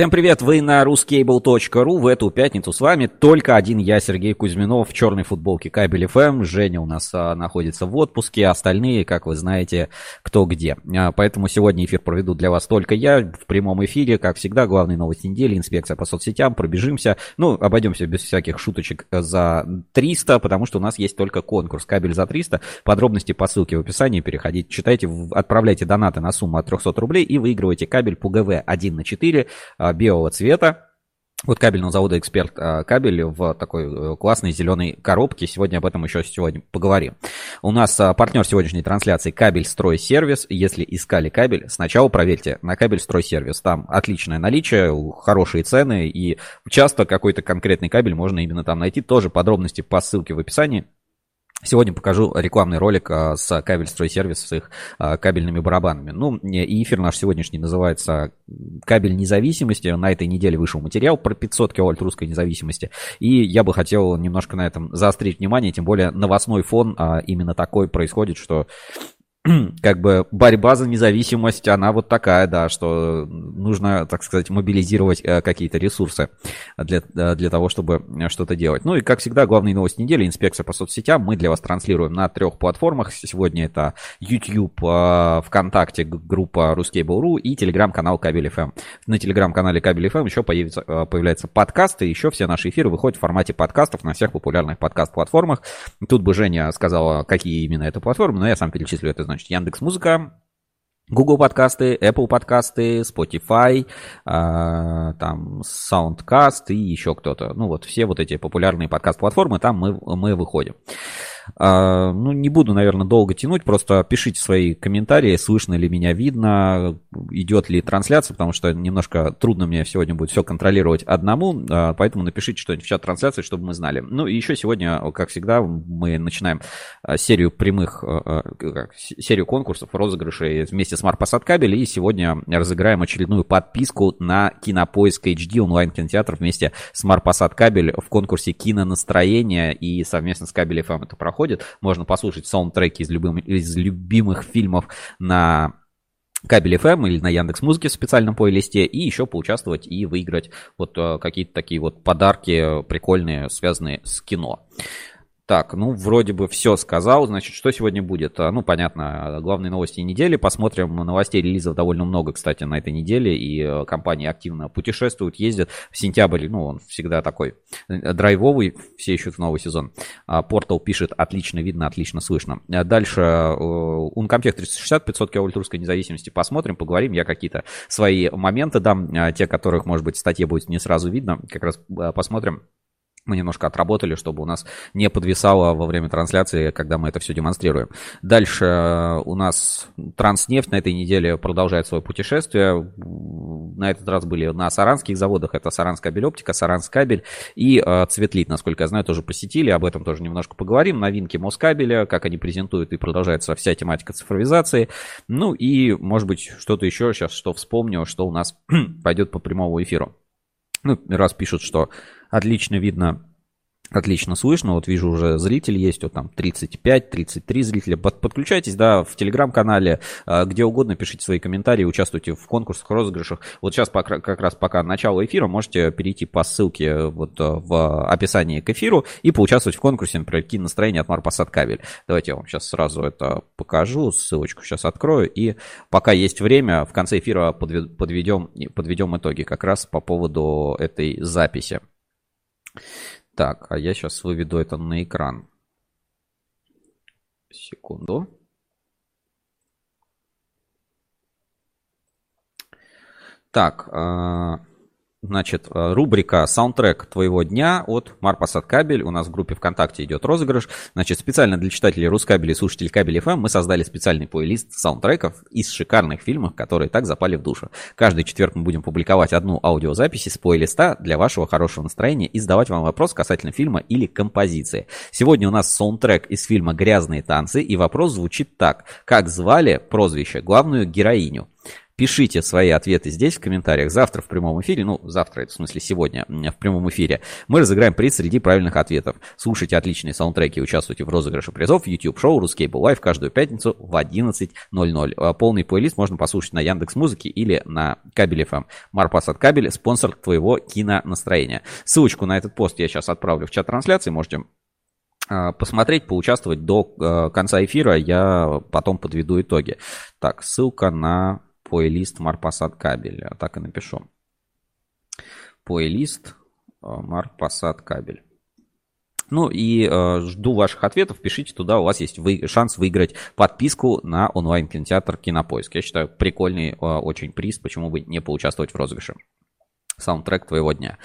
Всем привет, вы на RusCable.Ru. В эту пятницу с вами только один я, Сергей Кузьминов, в черной футболке Кабель.фм. Женя у нас находится в отпуске, остальные, как вы знаете, кто где. Поэтому сегодня эфир проведу для вас только я, в прямом эфире, как всегда, главные новости недели, инспекция по соцсетям, пробежимся. Ну, обойдемся без всяких шуточек за 300, потому что у нас есть только конкурс «Кабель за 300». Подробности по ссылке в описании, переходите, читайте, отправляйте донаты на сумму от 300 рублей и выигрывайте кабель по ГВ 1/4. Белого цвета. Вот кабельного завода «Эксперт» кабель в такой классной зеленой коробке. Сегодня об этом еще сегодня поговорим. У нас партнер сегодняшней трансляции «Кабельстройсервис». Если искали кабель, сначала проверьте на «Кабельстройсервис». Там отличное наличие, хорошие цены и часто какой-то конкретный кабель можно именно там найти. Тоже подробности по ссылке в описании. Сегодня покажу рекламный ролик с Кабельстройсервис, с их кабельными барабанами. Ну, и эфир наш сегодняшний называется «Кабель независимости». На этой неделе вышел материал про 500 киловольт русской независимости. И я бы хотел немножко на этом заострить внимание, тем более новостной фон именно такой происходит, что... как бы борьба за независимость, она вот такая, да, что нужно, так сказать, мобилизировать какие-то ресурсы для того, чтобы что-то делать. Ну и, как всегда, главные новости недели, инспекция по соцсетям. Мы для вас транслируем на 3 платформах. Сегодня это YouTube, ВКонтакте, группа RusCable.Ru и телеграм-канал Кабель.фм. На телеграм-канале Кабель.фм еще появляются подкасты, еще все наши эфиры выходят в формате подкастов на всех популярных подкаст-платформах. Тут бы Женя сказала, какие именно это платформы, но я сам перечислю это. Значит, Яндекс.Музыка, Google Подкасты, Apple Подкасты, Spotify, там Soundcast и еще кто-то. Ну вот все вот эти популярные подкаст-платформы, там мы выходим. Ну, не буду, наверное, долго тянуть, просто пишите свои комментарии, слышно ли меня, видно, идет ли трансляция, потому что немножко трудно мне сегодня будет все контролировать одному, поэтому напишите что-нибудь в чат трансляции, чтобы мы знали. Ну, и еще сегодня, как всегда, мы начинаем серию серию конкурсов, розыгрышей вместе с Марпосадкабель, и сегодня разыграем очередную подписку на Кинопоиск HD онлайн-кинотеатр вместе с Марпосадкабель в конкурсе «Кинонастроение» и совместно с Кабель.фм это проходит. Можно послушать саундтреки из любимых фильмов на Кабель.фм или на Яндекс.Музыке в специальном плейлисте и еще поучаствовать и выиграть вот какие-то такие вот подарки прикольные, связанные с кино. Так, ну, вроде бы все сказал. Значит, что сегодня будет? Ну, понятно, главные новости недели. Посмотрим. Новостей, релизов довольно много, кстати, на этой неделе. И компании активно путешествуют, ездят. В сентябре, ну, он всегда такой драйвовый. Все ищут новый сезон. Портал пишет: отлично видно, отлично слышно. Дальше Unkomtech 360, 500 киловольт русской независимости. Посмотрим, поговорим. Я какие-то свои моменты дам. Те, которых, может быть, в статье будет не сразу видно. Как раз посмотрим. Мы немножко отработали, чтобы у нас не подвисало во время трансляции, когда мы это все демонстрируем. Дальше у нас Транснефть на этой неделе продолжает свое путешествие. На этот раз были на саранских заводах. Это Саранскабель-Оптика, Саранскабель и Цветлит, насколько я знаю, тоже посетили. Об этом тоже немножко поговорим. Новинки Москабеля, как они презентуют, и продолжается вся тематика цифровизации. Ну и, может быть, что-то еще сейчас, что вспомню, что у нас пойдет по прямому эфиру. Ну, раз пишут, что отлично видно, отлично слышно. Вот вижу, уже зрители есть, вот там 35-33 зрителя. Подключайтесь, да, в телеграм-канале, где угодно, пишите свои комментарии, участвуйте в конкурсах, розыгрышах. Вот сейчас как раз пока начало эфира, можете перейти по ссылке вот в описании к эфиру и поучаствовать в конкурсе, например, «Кинонастроение» от Марпосадкабель. Давайте я вам сейчас сразу это покажу, ссылочку сейчас открою. И пока есть время, в конце эфира подведем итоги как раз по поводу этой записи. Так, а я сейчас выведу это на экран. Секунду. Так, значит, рубрика «Саундтрек твоего дня» от Марпосадкабель. У нас в группе ВКонтакте идет розыгрыш. Значит, специально для читателей Рускабеля и слушателей Кабель.фм мы создали специальный плейлист саундтреков из шикарных фильмов, которые так запали в душу. Каждый четверг мы будем публиковать одну аудиозапись из плейлиста для вашего хорошего настроения и задавать вам вопрос касательно фильма или композиции. Сегодня у нас саундтрек из фильма «Грязные танцы», и вопрос звучит так. Как звали прозвище главную героиню? Пишите свои ответы здесь в комментариях. Завтра в прямом эфире, завтра, это в смысле сегодня в прямом эфире, мы разыграем приз среди правильных ответов. Слушайте отличные саундтреки, участвуйте в розыгрыше призов. YouTube-шоу RusCable Live каждую пятницу в 11:00. Полный плейлист можно послушать на Яндекс.Музыке или на Кабель.фм. Марпосадкабель — спонсор твоего кинонастроения. Ссылочку на этот пост я сейчас отправлю в чат трансляции. Можете посмотреть, поучаствовать до конца эфира. Я потом подведу итоги. Так, ссылка на плейлист Марпосадкабель. Так и напишу. Плейлист Марпосадкабель. Жду ваших ответов. Пишите туда, у вас есть шанс выиграть подписку на онлайн-кинотеатр Кинопоиск. Я считаю, прикольный очень приз. Почему бы не поучаствовать в розыгрыше? Саундтрек твоего дня.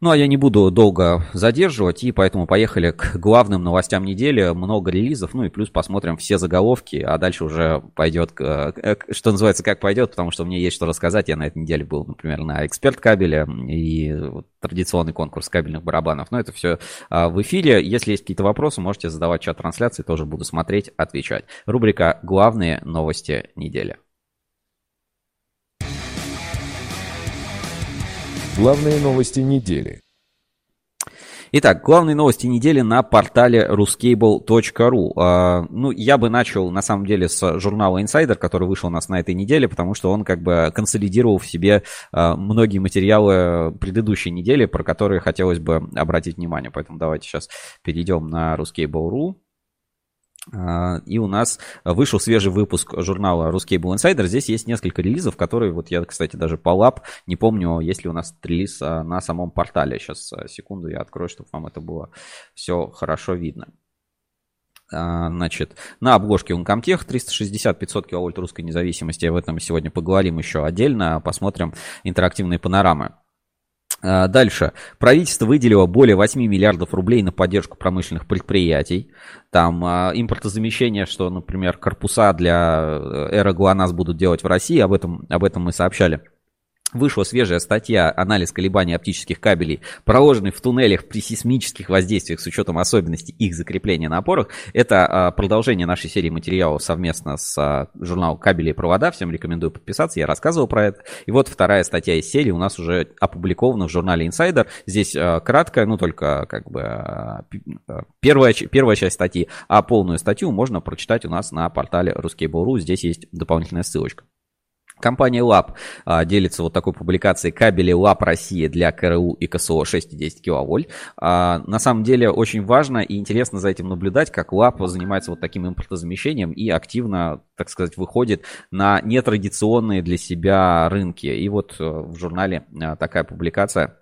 А я не буду долго задерживать, и поэтому поехали к главным новостям недели. Много релизов, и плюс посмотрим все заголовки, а дальше уже пойдет, что называется, как пойдет, потому что мне есть что рассказать. Я на этой неделе был, например, на Эксперт кабеле и традиционный конкурс кабельных барабанов. Но это все в эфире. Если есть какие-то вопросы, можете задавать в чат трансляции, тоже буду смотреть, отвечать. Рубрика «Главные новости недели». Главные новости недели. Итак, главные новости недели на портале RusCable.Ru. Я бы начал, на самом деле, с журнала Insider, который вышел у нас на этой неделе, потому что он как бы консолидировал в себе многие материалы предыдущей недели, про которые хотелось бы обратить внимание. Поэтому давайте сейчас перейдем на RusCable.Ru. И у нас вышел свежий выпуск журнала RusCable Insider. Здесь есть несколько релизов, которые, я, кстати, даже по LAP не помню, есть ли у нас релиз на самом портале. Сейчас, секунду, я открою, чтобы вам это было все хорошо видно. Значит, на обложке Unkomtech 360, 500 киловольт русской независимости. Об этом сегодня поговорим еще отдельно, посмотрим интерактивные панорамы. Дальше. Правительство выделило более 8 миллиардов рублей на поддержку промышленных предприятий. Там импортозамещение, что, например, корпуса для аэроглонас будут делать в России. Об этом мы сообщали. Вышла свежая статья «Анализ колебаний оптических кабелей, проложенных в туннелях при сейсмических воздействиях с учетом особенностей их закрепления на опорах». Это продолжение нашей серии материалов совместно с журналом «Кабели и провода». Всем рекомендую подписаться, я рассказывал про это. И вот вторая статья из серии у нас уже опубликована в журнале Insider. Здесь краткая, только первая часть статьи. А полную статью можно прочитать у нас на портале RusCable.Ru. Здесь есть дополнительная ссылочка. Компания LAP делится такой публикацией «Кабели LAP России для КРУ и КСО 6,10 киловольт». На самом деле очень важно и интересно за этим наблюдать, как LAP занимается таким импортозамещением и активно, так сказать, выходит на нетрадиционные для себя рынки. И в журнале такая публикация.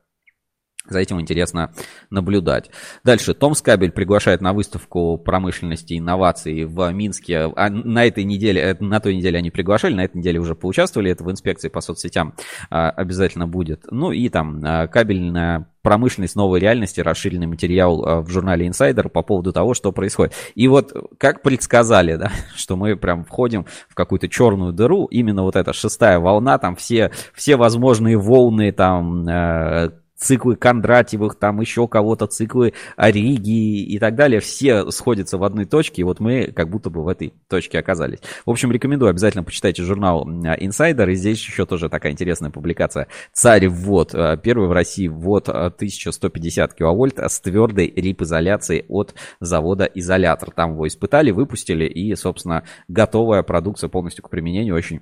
За этим интересно наблюдать. Дальше. Томскабель приглашает на выставку промышленности и инноваций в Минске. На той неделе они приглашали, на этой неделе уже поучаствовали. Это в инспекции по соцсетям обязательно будет. Кабельная промышленность новой реальности, расширенный материал в журнале Insider по поводу того, что происходит. И как предсказали, да, что мы прям входим в какую-то черную дыру, именно эта шестая волна, там все возможные волны, циклы Кондратьевых, там еще кого-то, циклы Ориги и так далее, все сходятся в одной точке, и мы как будто бы в этой точке оказались. В общем, рекомендую, обязательно почитайте журнал Insider, и здесь еще тоже такая интересная публикация. Царь ввод, первый в России ввод 1150 киловольт с твердой рипизоляцией от завода «Изолятор». Там его испытали, выпустили, и, собственно, готовая продукция полностью к применению, очень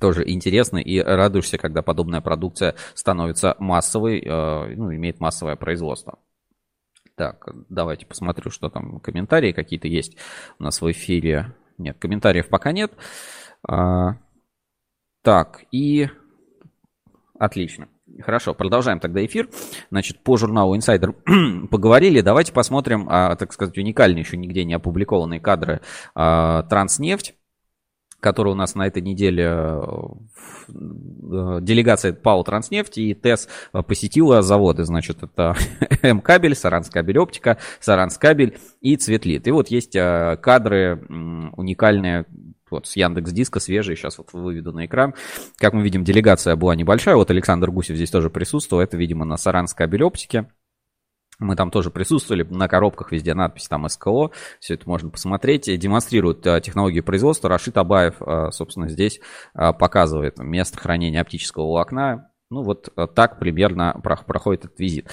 тоже интересно, и радуешься, когда подобная продукция становится массовой, имеет массовое производство. Так, давайте посмотрю, что там комментарии какие-то есть у нас в эфире. Нет, комментариев пока нет. Отлично. Хорошо, продолжаем тогда эфир. Значит, по журналу Insider поговорили. Давайте посмотрим, уникальные, еще нигде не опубликованные кадры «Транснефть», который у нас на этой неделе делегация ПАО «Транснефть» и ТЭС посетила заводы. Значит, это Камкабель, Саранскабель-Оптика, Саранскабель и Цветлит. И есть кадры уникальные с Яндекс.Диска, свежие, сейчас выведу на экран. Как мы видим, делегация была небольшая. Александр Гусев здесь тоже присутствовал. Это, видимо, на Саранскабель-Оптике. Мы там тоже присутствовали, на коробках везде надпись там СКО, все это можно посмотреть. Демонстрируют технологию производства. Рашид Абаев, собственно, здесь показывает место хранения оптического волокна. Ну, вот так примерно проходит этот визит.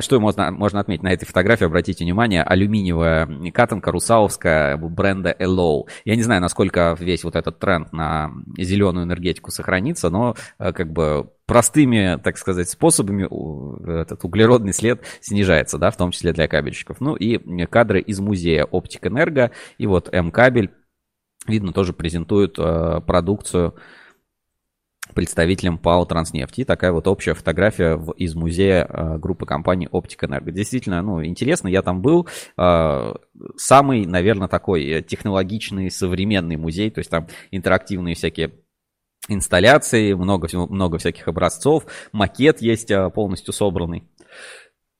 Что можно отметить на этой фотографии, обратите внимание, алюминиевая катанка русаловская бренда Hello. Я не знаю, насколько весь вот этот тренд на зеленую энергетику сохранится, но как бы простыми, так сказать, способами этот углеродный след снижается, да, в том числе для кабельщиков. Ну и кадры из музея Оптик Энерго и вот М-кабель, видно, тоже презентуют продукцию представителем ПАО «Транснефть». И такая вот общая фотография из музея группы компаний «Оптик Энерго». Действительно, ну, интересно, я там был. Самый, наверное, такой технологичный, современный музей, то есть там интерактивные всякие инсталляции, много всяких образцов, макет есть полностью собранный.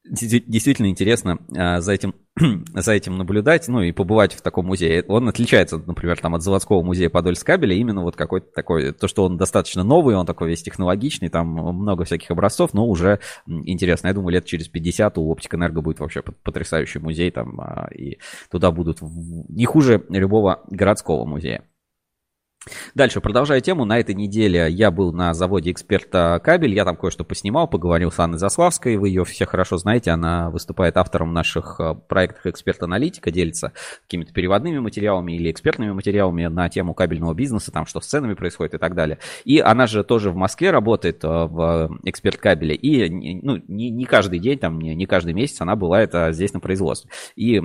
Действительно интересно за этим наблюдать, ну и побывать в таком музее. Он отличается, например, там, от заводского музея Подольскабеля, именно вот какой-то такой, то, что он достаточно новый, он такой весь технологичный, там много всяких образцов, но уже интересно. Я думаю, лет через 50 у Оптик Энерго будет вообще потрясающий музей, там, и туда будут не хуже любого городского музея. Дальше, продолжая тему, на этой неделе я был на заводе «Эксперта Кабель», я там кое-что поснимал, поговорил с Анной Заславской, вы ее все хорошо знаете, она выступает автором наших проектов «Эксперт-аналитика», делится какими-то переводными материалами или экспертными материалами на тему кабельного бизнеса, там что с ценами происходит и так далее. И она же тоже в Москве работает в «Эксперт Кабеле», и ну, не каждый день, там, не каждый месяц она бывает здесь на производстве. И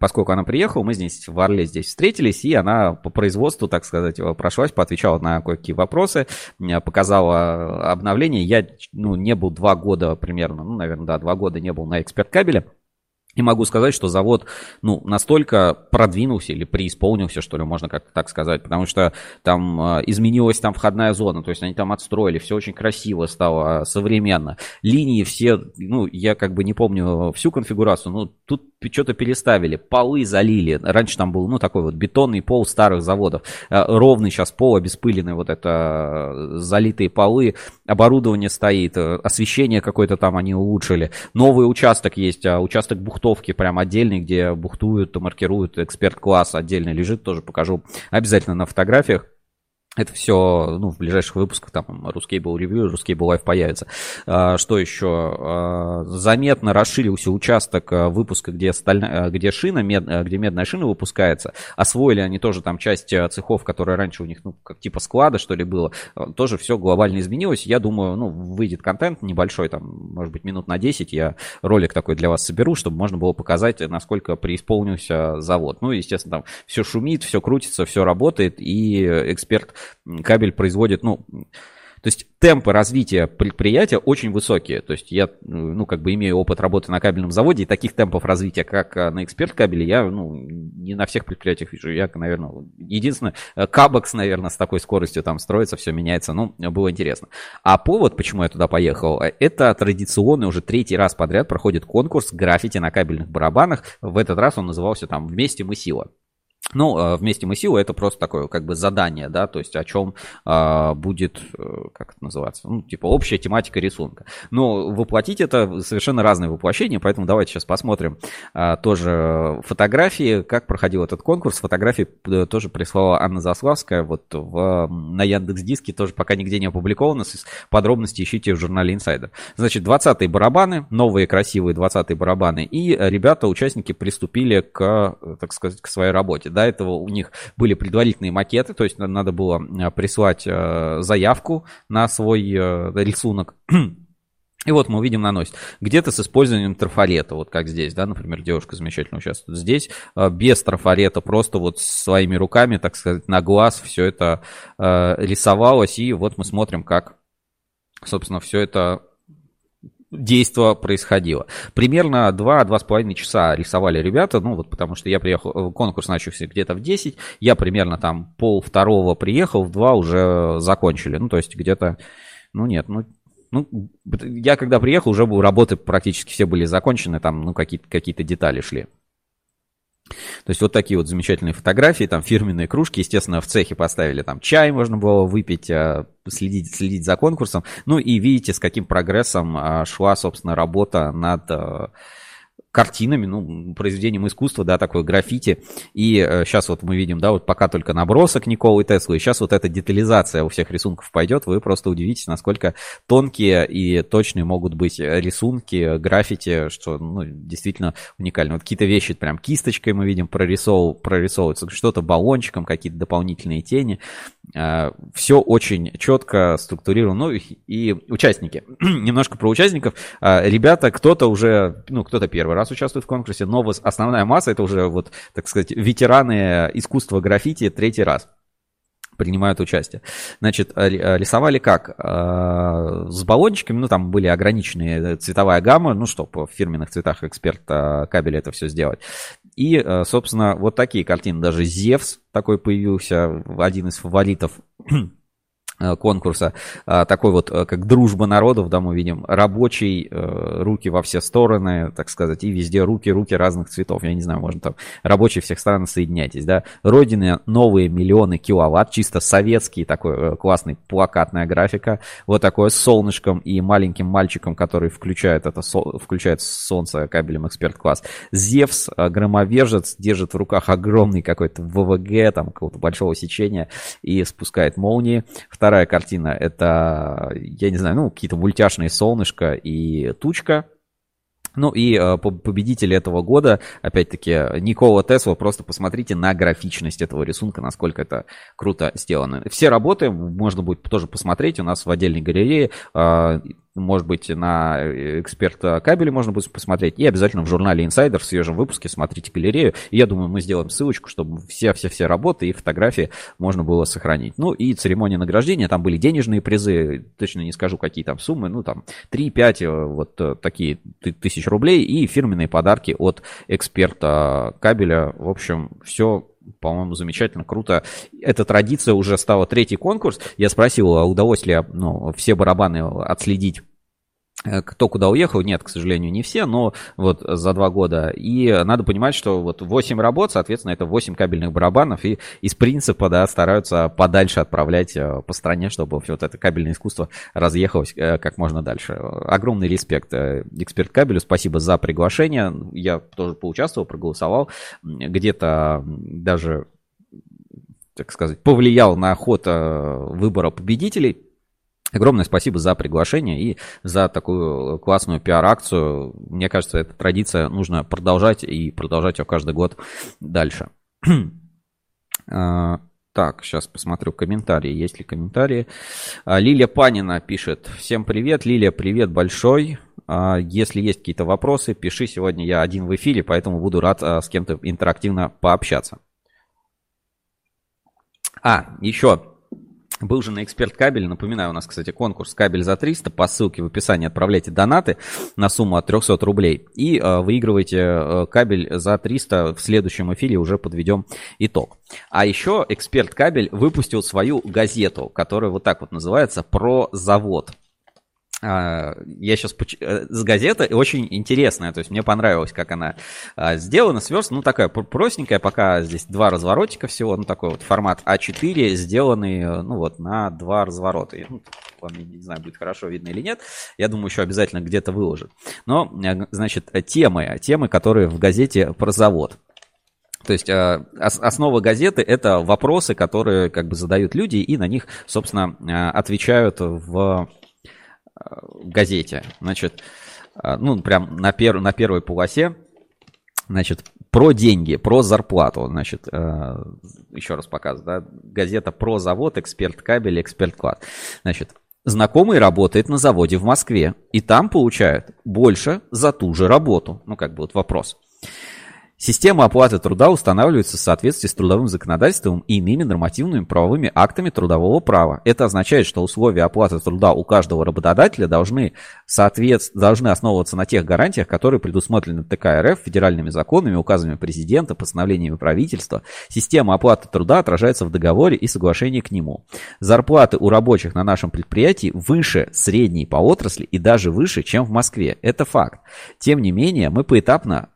поскольку она приехала, мы здесь в Орле здесь встретились, и она по производству, так сказать, прошлась, поотвечала на кое-какие вопросы, показала обновление. Я не был 2 года примерно, наверное, 2 года не был на «Эксперт-кабеле». И могу сказать, что завод, настолько продвинулся или преисполнился, что ли, можно как-то так сказать, потому что там изменилась там входная зона, то есть они там отстроили, все очень красиво стало, современно. Линии все, я как бы не помню всю конфигурацию, но тут что-то переставили, полы залили. Раньше там был, такой вот бетонный пол старых заводов. Ровный сейчас пол, обеспыленный, вот это залитые полы. Оборудование стоит, освещение какое-то там они улучшили. Новый участок есть, участок бухтовки прям отдельный, где бухтуют, маркируют эксперт-класс, отдельно лежит, тоже покажу обязательно на фотографиях. Это все, в ближайших выпусках, там, RusCable.Ru, RusCable.Live появится. Что еще? Заметно расширился участок выпуска, где шина, где медная шина выпускается. Освоили они тоже там часть цехов, которые раньше у них, как типа склада, что ли, было. Тоже все глобально изменилось. Я думаю, выйдет контент небольшой, там, может быть, минут на 10. Я ролик такой для вас соберу, чтобы можно было показать, насколько преисполнился завод. Естественно, там все шумит, все крутится, все работает, и эксперт Кабель производит, то есть темпы развития предприятия очень высокие. То есть я, как бы имею опыт работы на кабельном заводе, и таких темпов развития, как на «Эксперт-кабеле», я, не на всех предприятиях вижу. Я, наверное, единственное, Кабэкс, наверное, с такой скоростью там строится, все меняется. Было интересно. А повод, почему я туда поехал, это традиционный уже 3-й раз подряд проходит конкурс граффити на кабельных барабанах. В этот раз он назывался там «Вместе мы сила». «Вместе мы сила» — это просто такое как бы задание, да, то есть о чем будет, как это называется, общая тематика рисунка. Но воплотить это совершенно разные воплощения, поэтому давайте сейчас посмотрим тоже фотографии, как проходил этот конкурс. Фотографии тоже прислала Анна Заславская, на Яндекс.Диске тоже пока нигде не опубликовано, подробности ищите в журнале «Инсайдер». Значит, 20-е барабаны, новые красивые 20-е барабаны, и ребята, участники, приступили к, так сказать, к своей работе. До этого у них были предварительные макеты, то есть надо было прислать заявку на свой рисунок. И вот мы видим наносит. Где-то с использованием трафарета, вот как здесь, да, например, девушка замечательно участвует. Здесь без трафарета, просто вот своими руками, так сказать, на глаз все это рисовалось. И вот мы смотрим, как, собственно, все это действие происходило. Примерно 2-2,5 часа рисовали ребята, потому что я приехал, конкурс начался где-то в 10, я примерно там 1:30 приехал, в 2 уже закончили, то есть где-то, я когда приехал, уже работы практически все были закончены, там, какие-то детали шли. То есть вот такие вот замечательные фотографии, там фирменные кружки, естественно, в цехе поставили, там чай можно было выпить, следить за конкурсом, и видите, с каким прогрессом шла, собственно, работа над картинами, ну, произведением искусства, да, такое граффити. И сейчас вот мы видим, да, вот пока только набросок Николы Теслы, и сейчас вот эта детализация у всех рисунков пойдет, вы просто удивитесь, насколько тонкие и точные могут быть рисунки, граффити, что, ну, действительно уникально. Вот какие-то вещи прям кисточкой мы видим прорисовываются, что-то баллончиком, какие-то дополнительные тени. Все очень четко структурировано. Ну, и участники. Немножко про участников. Ребята, кто-то уже, ну, кто-то первый раз участвует в конкурсе, но основная масса — это уже, вот, так сказать, ветераны искусства граффити третий раз принимают участие. Значит, рисовали как? С баллончиками, ну, там были ограниченные цветовая гамма, ну, чтобы в фирменных цветах «Эксперт» кабеля это все сделать. И, собственно, вот такие картины. Даже «Зевс» такой появился, один из фаворитов конкурса, такой вот, как дружба народов, да, мы видим, рабочий, руки во все стороны, так сказать, и везде руки разных цветов, я не знаю, можно там, рабочие всех стран, соединяйтесь, да, Родины, новые миллионы киловатт, чисто советский такой классный плакатная графика, вот такое с солнышком и маленьким мальчиком, который включает солнце кабелем эксперт-класс. Зевс, громовержец, держит в руках огромный какой-то ВВГ, там, какого-то большого сечения и спускает молнии. Вторая картина — это, я не знаю, ну, какие-то мультяшные солнышко и тучка. Ну и победитель этого года, опять-таки, Никола Тесла. Просто посмотрите на графичность этого рисунка, насколько это круто сделано. Все работы можно будет тоже посмотреть у нас в отдельной галерее. Может быть, на «Эксперт кабеле» можно будет посмотреть. И обязательно в журнале «Инсайдер» в свежем выпуске смотрите галерею. И я думаю, мы сделаем ссылочку, чтобы все работы и фотографии можно было сохранить. Ну и церемония награждения. Там были денежные призы. Точно не скажу, какие там суммы. Ну там 3-5 вот такие тысяч рублей. И фирменные подарки от «Эксперта кабеля». В общем, все, по-моему, замечательно, круто. Эта традиция уже стала третий конкурс. Я спросил, а удалось ли, ну, все барабаны отследить, кто куда уехал. Нет, к сожалению, не все, но вот за 2 года. И надо понимать, что вот 8 работ, соответственно, это 8 кабельных барабанов, и из принципа, да, стараются подальше отправлять по стране, чтобы вот это кабельное искусство разъехалось как можно дальше. Огромный респект «Эксперт кабелю», спасибо за приглашение. Я тоже поучаствовал, проголосовал, где-то даже, так сказать, повлиял на ход выбора победителей. Огромное спасибо за приглашение и за такую классную пиар-акцию. Мне кажется, эта традиция нужно продолжать и продолжать ее каждый год дальше. Так, сейчас посмотрю комментарии, есть ли комментарии. Лилия Панина пишет. Всем привет, Лилия, привет большой. Если есть какие-то вопросы, пиши. Сегодня я один в эфире, поэтому буду рад с кем-то интерактивно пообщаться. Еще... Был же на «Эксперт кабель», напоминаю, у нас, кстати, конкурс «Кабель за 300», по ссылке в описании отправляйте донаты на сумму от 300 рублей и выигрывайте «Кабель за 300», в следующем эфире уже подведем итог. А еще «Эксперт кабель» выпустил свою газету, которая вот так вот называется «Про завод». Я сейчас... Газета очень интересная, то есть мне понравилось, как она сделана, сверстана, ну такая простенькая, пока здесь 2 разворотика всего, ну такой вот формат А4, сделанный, ну вот, на 2 разворота. Ну, вам, не знаю, будет хорошо видно или нет, я думаю, еще обязательно где-то выложат. Но, значит, темы, которые в газете про завод. То есть основа газеты — это вопросы, которые как бы задают люди, и на них, собственно, отвечают в газете. Значит, ну, прям на первой полосе, значит, про деньги, про зарплату, значит, еще раз показываю, да, газета про завод, «Эксперт кабель», «Эксперт клад». Значит, знакомый работает на заводе в Москве и там получает больше за ту же работу, ну, как бы вот вопрос. Система оплаты труда устанавливается в соответствии с трудовым законодательством и иными нормативными правовыми актами трудового права. Это означает, что условия оплаты труда у каждого работодателя должны основываться на тех гарантиях, которые предусмотрены ТК РФ, федеральными законами, указами президента, постановлениями правительства. Система оплаты труда отражается в договоре и соглашении к нему. Зарплаты у рабочих на нашем предприятии выше средней по отрасли и даже выше, чем в Москве. Это факт. Тем не менее, мы поэтапно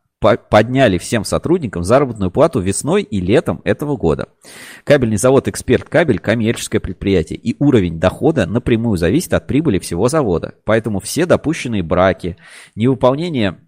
подняли всем сотрудникам заработную плату весной и летом этого года. Кабельный завод «Эксперт кабель» – коммерческое предприятие, и уровень дохода напрямую зависит от прибыли всего завода. Поэтому все допущенные браки, невыполнение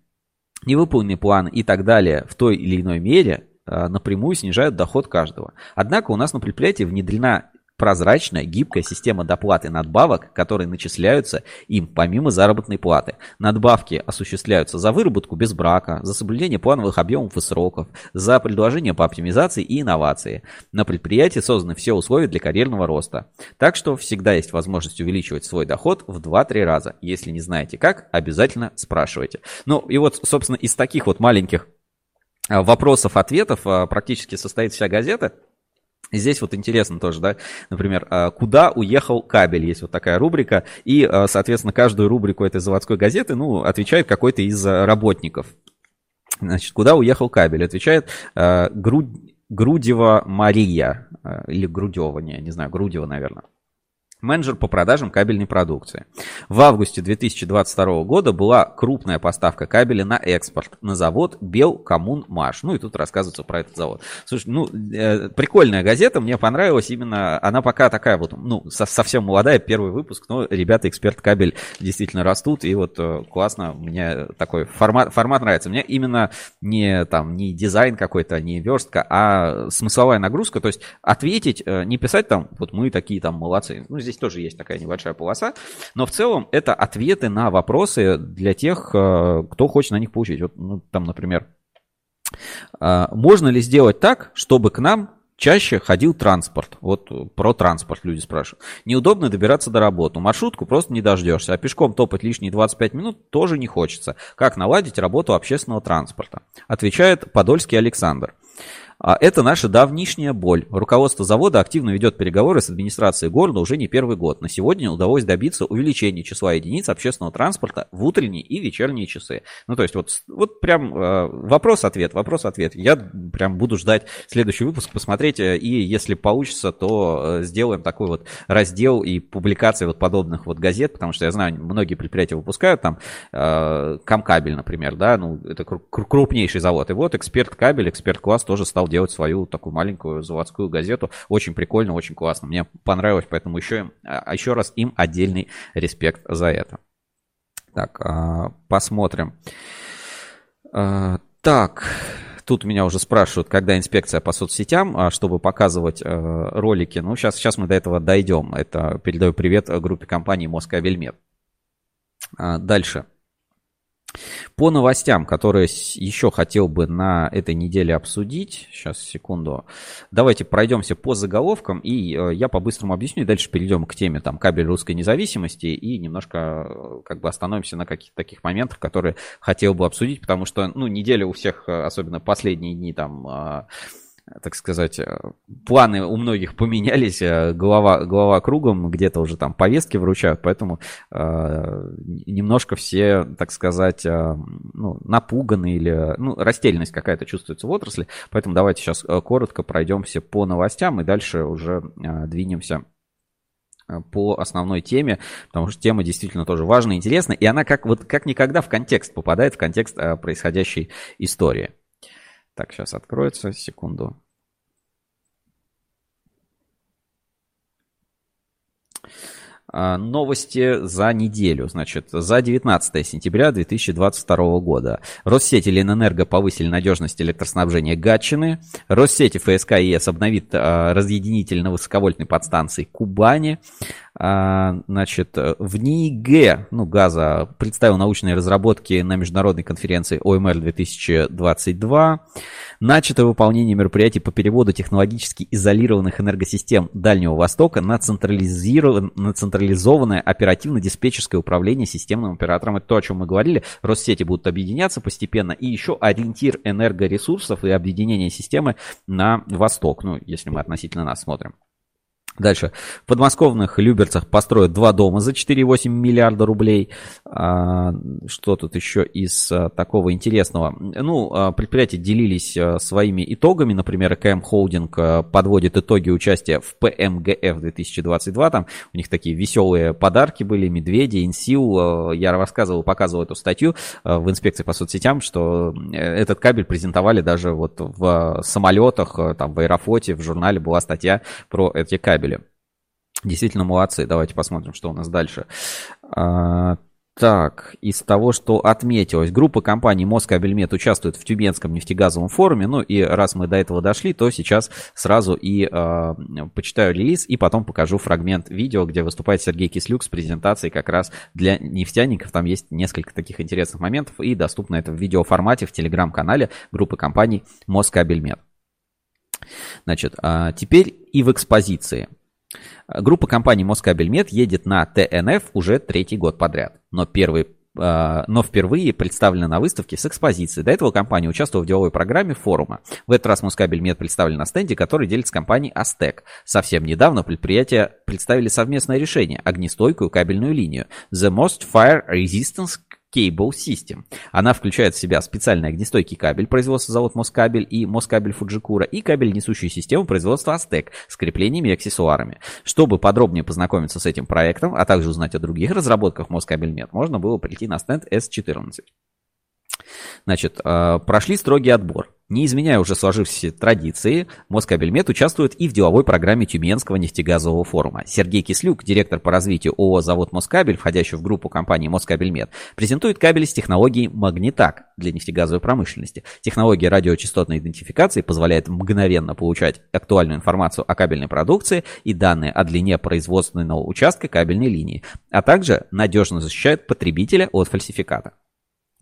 невыполненный план и так далее в той или иной мере напрямую снижают доход каждого. Однако у нас на предприятии внедрена прозрачная, гибкая система доплат и надбавок, которые начисляются им помимо заработной платы. Надбавки осуществляются за выработку без брака, за соблюдение плановых объемов и сроков, за предложения по оптимизации и инновации. На предприятии созданы все условия для карьерного роста. Так что всегда есть возможность увеличивать свой доход в 2-3 раза. Если не знаете как, обязательно спрашивайте. Ну и вот, собственно, из таких вот маленьких вопросов-ответов практически состоит вся газета. Здесь вот интересно тоже, да, например, куда уехал кабель, есть вот такая рубрика, и, соответственно, каждую рубрику этой заводской газеты, ну, отвечает какой-то из работников. Значит, куда уехал кабель, отвечает Грудева Мария, или Грудева, не знаю, Грудева, наверное. Менеджер по продажам кабельной продукции. В августе 2022 года была крупная поставка кабеля на экспорт на завод Белкоммунмаш. Ну и тут рассказывается про этот завод. Слушай, ну прикольная газета, мне понравилась именно, она пока такая вот, ну совсем молодая, первый выпуск, но ребята Эксперт Кабель действительно растут, и вот классно, мне такой формат нравится. Мне именно не дизайн какой-то, не верстка, а смысловая нагрузка, то есть ответить, не писать там, вот мы такие там молодцы, ну здесь тоже есть такая небольшая полоса, но в целом это ответы на вопросы для тех, кто хочет на них получить. Вот, ну, там, например, можно ли сделать так, чтобы к нам чаще ходил транспорт? Вот про транспорт люди спрашивают. Неудобно добираться до работы, маршрутку просто не дождешься, а пешком топать лишние 25 минут тоже не хочется. Как наладить работу общественного транспорта? Отвечает Подольский Александр. Это наша давнишняя боль. Руководство завода активно ведет переговоры с администрацией города уже не первый год. На сегодня удалось добиться увеличения числа единиц общественного транспорта в утренние и вечерние часы. Ну, то есть, вот прям вопрос-ответ, вопрос-ответ. Я прям буду ждать следующий выпуск, посмотреть, и если получится, то сделаем такой вот раздел и публикации вот подобных вот газет, потому что я знаю, многие предприятия выпускают, там, Камкабель, например, да, ну, это крупнейший завод. И вот Эксперт Кабель, Эксперт Класс тоже стал делать свою такую маленькую заводскую газету. Очень прикольно, очень классно. Мне понравилось, поэтому еще раз им отдельный респект за это. Так, посмотрим. Так, тут меня уже спрашивают, когда инспекция по соцсетям, чтобы показывать ролики. Ну, сейчас мы до этого дойдем. Это передаю привет группе компании Москабельмет. Дальше. По новостям, которые еще хотел бы на этой неделе обсудить, сейчас, секунду, давайте пройдемся по заголовкам, и я по-быстрому объясню, и дальше перейдем к теме там кабель русской независимости, и немножко как бы остановимся на каких-то таких моментах, которые хотел бы обсудить, потому что, ну, неделя у всех, особенно последние дни там, так сказать, планы у многих поменялись, голова кругом, где-то уже там повестки вручают, поэтому немножко все, так сказать, ну, напуганы или ну, растерянность какая-то чувствуется в отрасли, поэтому давайте сейчас коротко пройдемся по новостям и дальше уже двинемся по основной теме, потому что тема действительно тоже важная, интересная, и она как никогда в контекст попадает, в контекст происходящей истории. Так, сейчас откроется, секунду. Новости за неделю, значит, за 19 сентября 2022 года. Россети и Ленэнерго повысили надежность электроснабжения Гатчины. Россети, ФСК и ЕС обновит разъединитель на высоковольтной подстанции Кубани. Значит, в НИИГЭ, ну, Газа, представил научные разработки на международной конференции ОМР-2022. Начато выполнение мероприятий по переводу технологически изолированных энергосистем Дальнего Востока на централизованное оперативно-диспетчерское управление системным оператором. Это то, о чем мы говорили. Россети будут объединяться постепенно. И еще ориентир энергоресурсов и объединение системы на восток. Ну, если мы относительно нас смотрим. Дальше. В подмосковных Люберцах построят 2 дома за 4,8 миллиарда рублей. Что тут еще из такого интересного? Ну, предприятия делились своими итогами. Например, ЭКМ Холдинг подводит итоги участия в ПМГФ 2022. Там у них такие веселые подарки были. Медведи, Инсил. Я рассказывал, показывал эту статью в инспекции по соцсетям, что этот кабель презентовали даже вот в самолетах, там в Аэрофлоте, в журнале была статья про эти кабели. Действительно молодцы. Давайте посмотрим, что у нас дальше. Так, из того, что отметилось. Группа компаний Москабельмет участвует в Тюменском нефтегазовом форуме. Ну и раз мы до этого дошли, то сейчас сразу и почитаю релиз и потом покажу фрагмент видео, где выступает Сергей Кислюк с презентацией как раз для нефтяников. Там есть несколько таких интересных моментов и доступно это в видеоформате в телеграм-канале группы компаний Москабельмет. Значит, теперь и в экспозиции. Группа компаний Москабельмет едет на ТНФ уже 3-й год подряд, но впервые представлена на выставке с экспозицией. До этого компания участвовала в деловой программе форума. В этот раз Москабельмет представлен на стенде, который делится компанией Астек. Совсем недавно предприятия представили совместное решение – огнестойкую кабельную линию The Most Fire Resistance Cable System. Она включает в себя специальный огнестойкий кабель производства завод Москабель и Москабель Фуджикура и кабель, несущую систему производства Астек с креплениями и аксессуарами. Чтобы подробнее познакомиться с этим проектом, а также узнать о других разработках Москабельмет, можно было прийти на стенд С14. Значит, прошли строгий отбор. Не изменяя уже сложившиеся традиции, Москабельмет участвует и в деловой программе Тюменского нефтегазового форума. Сергей Кислюк, директор по развитию ООО «Завод Москабель», входящий в группу компании Москабельмет, презентует кабели с технологией Магнитак для нефтегазовой промышленности. Технология радиочастотной идентификации позволяет мгновенно получать актуальную информацию о кабельной продукции и данные о длине производственного участка кабельной линии, а также надежно защищает потребителя от фальсификата.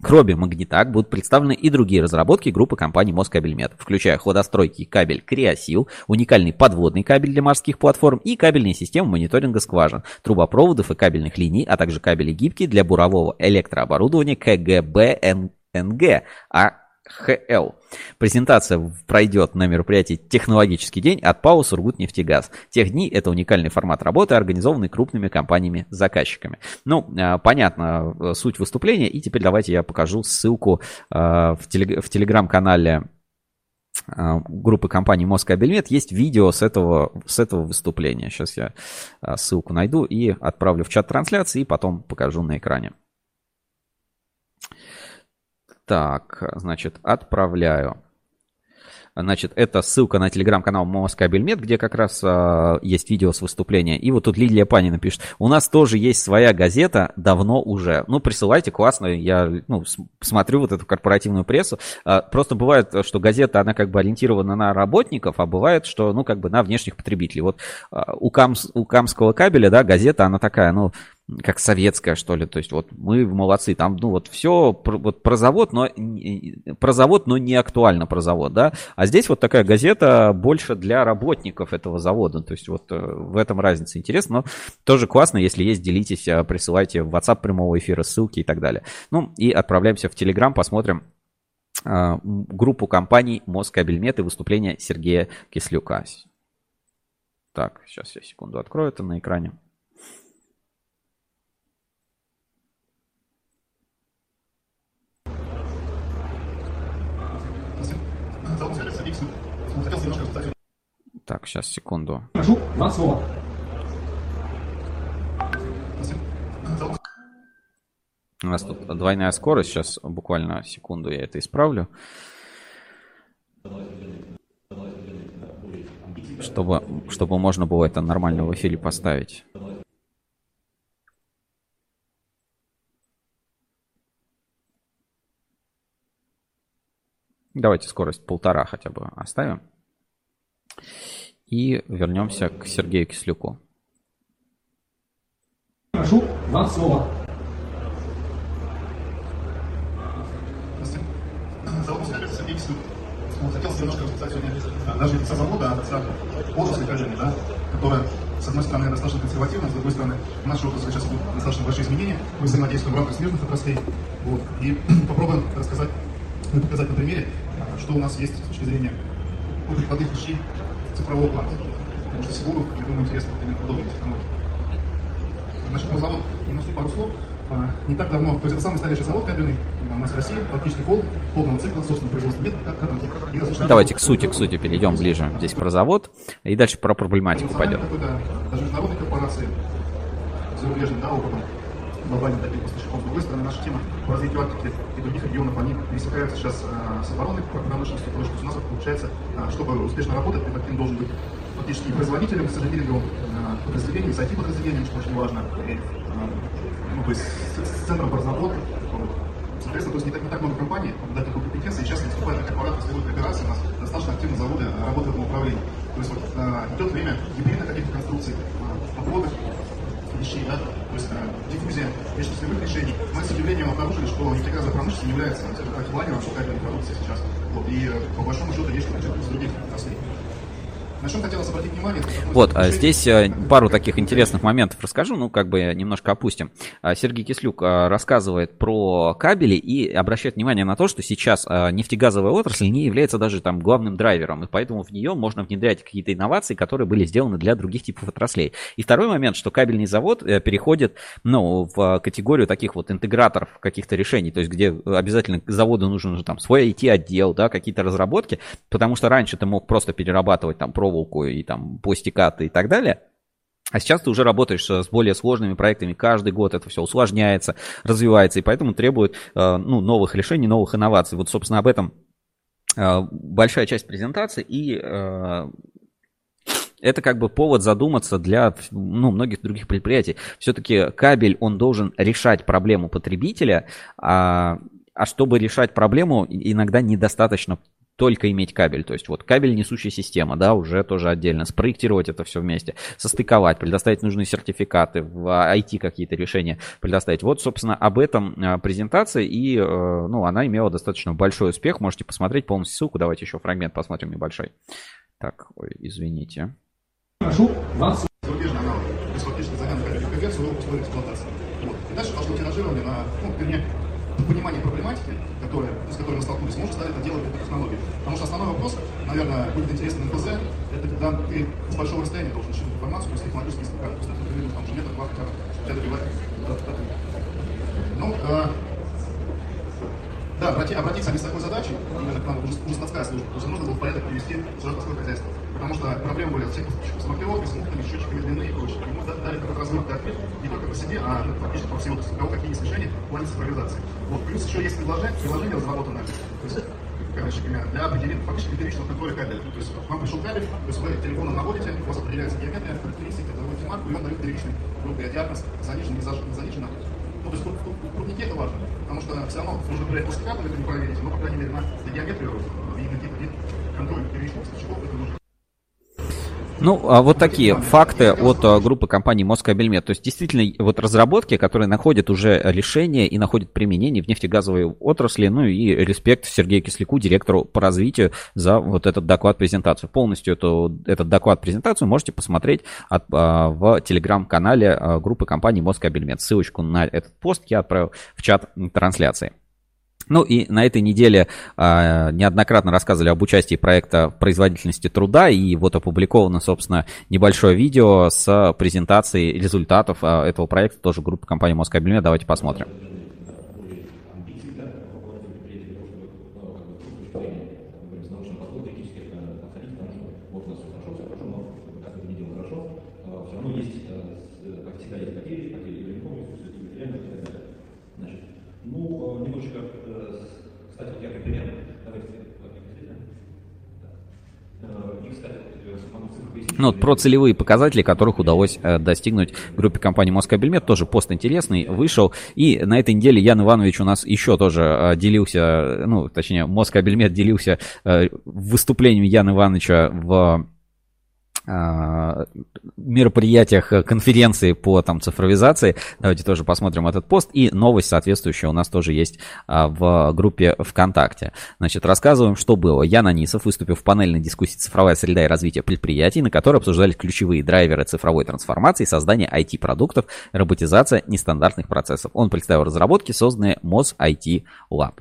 Кроме Магнитак будут представлены и другие разработки группы компаний Москабельмет, включая хладостройки кабель Криосил, уникальный подводный кабель для морских платформ и кабельные системы мониторинга скважин, трубопроводов и кабельных линий, а также кабели гибкие для бурового электрооборудования КГБ-НГ, АХЛ. Презентация пройдет на мероприятии «Технологический день» от ПАО «Сургутнефтегаз». Тех дни это уникальный формат работы, организованный крупными компаниями-заказчиками. Ну, понятно, суть выступления. И теперь давайте я покажу ссылку в телеграм-канале группы компаний Москабельмет. Есть видео с этого выступления. Сейчас я ссылку найду и отправлю в чат трансляции, и потом покажу на экране. Так, значит, отправляю. Значит, это ссылка на телеграм-канал Москабельмет, где как раз есть видео с выступления. И вот тут Лилия Панина пишет. У нас тоже есть своя газета, давно уже. Ну, присылайте, классно. Я смотрю вот эту корпоративную прессу. Просто бывает, что газета, она как бы ориентирована на работников, а бывает, что, ну, как бы на внешних потребителей. Вот у Камского кабеля, да, газета, она такая, ну, как советская, что ли, то есть вот мы молодцы, там, ну, вот все про завод, но не актуально про завод, да, а здесь вот такая газета больше для работников этого завода, то есть вот в этом разница интересна, но тоже классно, если есть, делитесь, присылайте в WhatsApp прямого эфира ссылки и так далее. Ну, и отправляемся в Telegram, посмотрим группу компаний Москабельмет и выступление Сергея Кислюка. Так, сейчас я секунду открою это на экране. Так, сейчас, секунду. Прошу, два слова. У нас тут двойная скорость. Сейчас буквально секунду я это исправлю. Чтобы можно было это нормально в эфире поставить. Давайте скорость 1.5 хотя бы оставим. И вернемся к Сергею Кислюку. Прошу, два слова. Сергей Кислюк. Хотелось немножко рассказать сегодня даже лица завода, отца отрасли кабельной, да, которая, с одной стороны, достаточно консервативна, с другой стороны, в нашей отрасли сейчас будут достаточно большие изменения. Мы взаимодействуем в рамках смежных отраслей. Вот. И попробуем рассказать, показать на примере, что у нас есть с точки зрения прикладных вещей цифрового плана. Потому что сегодня, я думаю, интересно именно подобные технологии. Значит, мой завод, немножко пару слов. Не так давно, то есть это самый старейший завод кабельный у нас в России, практически полного цикла, собственно, производства нет. Давайте к сути перейдем ближе. Здесь про завод, и дальше про проблематику пойдет. Даже международные корпорации, зарубежные, да, опытом, глобальный добит поставщиков. С другой стороны, наша тема по развитию Арктики и других регионов, они пересекаются сейчас с обороной промышленностью, потому что у нас получается, чтобы успешно работать, этот актив должен быть фактически и производителем, и сожалению, подразделением, с IT-подразделением, что очень важно, ну, то есть с центром по разработке. Соответственно, то есть не так много компаний обладают такой компетенцией, сейчас наступает на корпоративную сферу кооперации, у нас достаточно активно заводы работают на управлении. То есть вот, идет время гибридных каких-то конструкций, подводных вещей, да? То есть диффузия межсистемных решений. Мы с удивлением обнаружили, что нефтегазовая промышленность не является хедлайнером вообще кабельной продукции сейчас. Вот, и по большому счету есть что-то из других отраслей. На чем хотелось обратить внимание? Вот, здесь пару таких интересных моментов расскажу, ну, как бы немножко опустим. Сергей Кислюк рассказывает про кабели и обращает внимание на то, что сейчас нефтегазовая отрасль не является даже там главным драйвером, и поэтому в нее можно внедрять какие-то инновации, которые были сделаны для других типов отраслей. И второй момент, что кабельный завод переходит, ну, в категорию таких вот интеграторов каких-то решений, то есть где обязательно к заводу нужен уже там свой IT-отдел, да, какие-то разработки, потому что раньше ты мог просто перерабатывать там провод, и там пластикаты и так далее. А сейчас ты уже работаешь с более сложными проектами. Каждый год это все усложняется, развивается, и поэтому требует, ну, новых решений, новых инноваций. Вот, собственно, об этом большая часть презентации, и это как бы повод задуматься для, ну, многих других предприятий. Все-таки кабель, он должен решать проблему потребителя, а чтобы решать проблему, иногда недостаточно только иметь кабель, то есть вот кабель несущая система, да, уже тоже отдельно, спроектировать это все вместе, состыковать, предоставить нужные сертификаты, в IT какие-то решения предоставить. Вот, собственно, об этом презентации, и, ну, она имела достаточно большой успех, можете посмотреть полностью ссылку, давайте еще фрагмент посмотрим небольшой. Так, ой, извините. Прошу вас. Зарубежный аналог, то есть фактически занятый кабельную конверсию, выпуск в эксплуатации. Вот. И дальше пошло тиражирование на, ну, вернее, понимание проблематики, с которой мы столкнулись, может стать это дело этой технологии. Потому что основной вопрос, наверное, будет интересен НПЗ, это когда ты с большого расстояния должен считать информацию, то есть технологически стакан, то есть там же метр, два, хотя бы, чтобы тебя добивать. Ну, да, обратиться они с такой задачей, к нам ужасновская служба, потому что нужно было в порядок привести ужасновское хозяйство. Потому что проблемы были от всех с маркировкой, с мухтами, счетчиками длины и прочее. Ему дали этот размытый ответ не только по себе, а практически по всему, у кого какие есть решения в плане цифровизации. Вот. Плюс еще есть предложение разработанное, то есть, короче, для фактически первичного контроля кабеля. То есть вам пришел кабель, то есть вы телефоном наводите, у вас определяется геометрия, характеристики, заводите марку, и он дает первичный грубый диагноз, занижен, не занижен. Ну, то есть в крупнике это важно, потому что все равно нужно проверять пластикатор, это не проверить, но, по крайней мере, на геометрию и на тип контроль первичных случаев это нужно. Ну, вот такие факты от группы компаний Москабельмет. То есть, действительно, вот разработки, которые находят уже решение и находят применение в нефтегазовой отрасли. Ну и респект Сергею Кисляку, директору по развитию, за вот этот доклад-презентацию. Полностью этот доклад-презентацию можете посмотреть в телеграм-канале группы компаний Москабельмет. Ссылочку на этот пост я отправил в чат трансляции. Ну и на этой неделе неоднократно рассказывали об участии проекта производительности труда, и вот опубликовано, собственно, небольшое видео с презентацией результатов этого проекта, тоже группа компании Москабельмет. Давайте посмотрим. Ну, вот про целевые показатели, которых удалось достигнуть группе компаний Москабельмет, тоже пост интересный вышел. И на этой неделе Ян Иванович у нас еще тоже делился, ну, точнее, Москабельмет делился выступлением Яна Ивановича в мероприятиях конференции по там цифровизации. Давайте тоже посмотрим этот пост. И новость соответствующая у нас тоже есть в группе ВКонтакте. Значит, рассказываем, что было. Ян Анисов выступил в панельной дискуссии «Цифровая среда и развитие предприятий», на которой обсуждались ключевые драйверы цифровой трансформации, создание IT-продуктов, роботизация нестандартных процессов. Он представил разработки, созданные МОЗ IT Lab.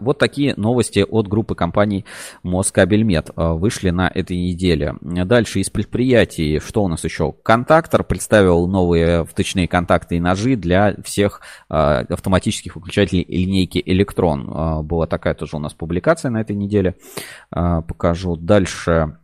Вот такие новости от группы компаний Москабельмет вышли на этой неделе. Дальше из предприятий, что у нас еще? Контактор представил новые втычные контакты и ножи для всех автоматических выключателей линейки Электрон. Была такая тоже у нас публикация на этой неделе. Покажу дальше.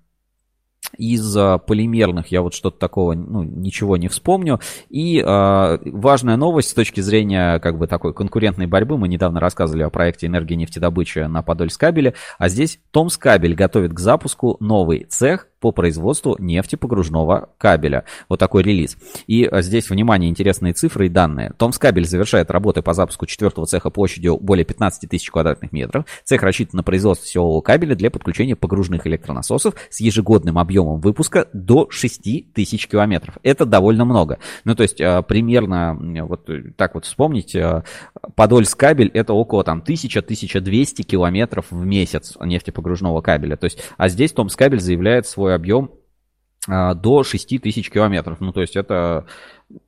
Из полимерных я вот что-то такого, ну, ничего не вспомню. И важная новость с точки зрения как бы такой конкурентной борьбы. Мы недавно рассказывали о проекте «Энергия нефтедобычи» на Подольскабеле. А здесь Томскабель готовит к запуску новый цех по производству нефтепогружного кабеля. Вот такой релиз. И здесь, внимание, интересные цифры и данные. Томскабель завершает работы по запуску 4-го цеха площадью более 15 тысяч квадратных метров. Цех рассчитан на производство силового кабеля для подключения погружных электронасосов с ежегодным объемом выпуска до 6 тысяч километров. Это довольно много. Ну, то есть, примерно, вот так вот вспомнить, Подольскабель — это около там 1000-1200 километров в месяц нефтепогружного кабеля. То есть, а здесь Томскабель заявляет свой объем до 6 тысяч километров. Ну, то есть, это,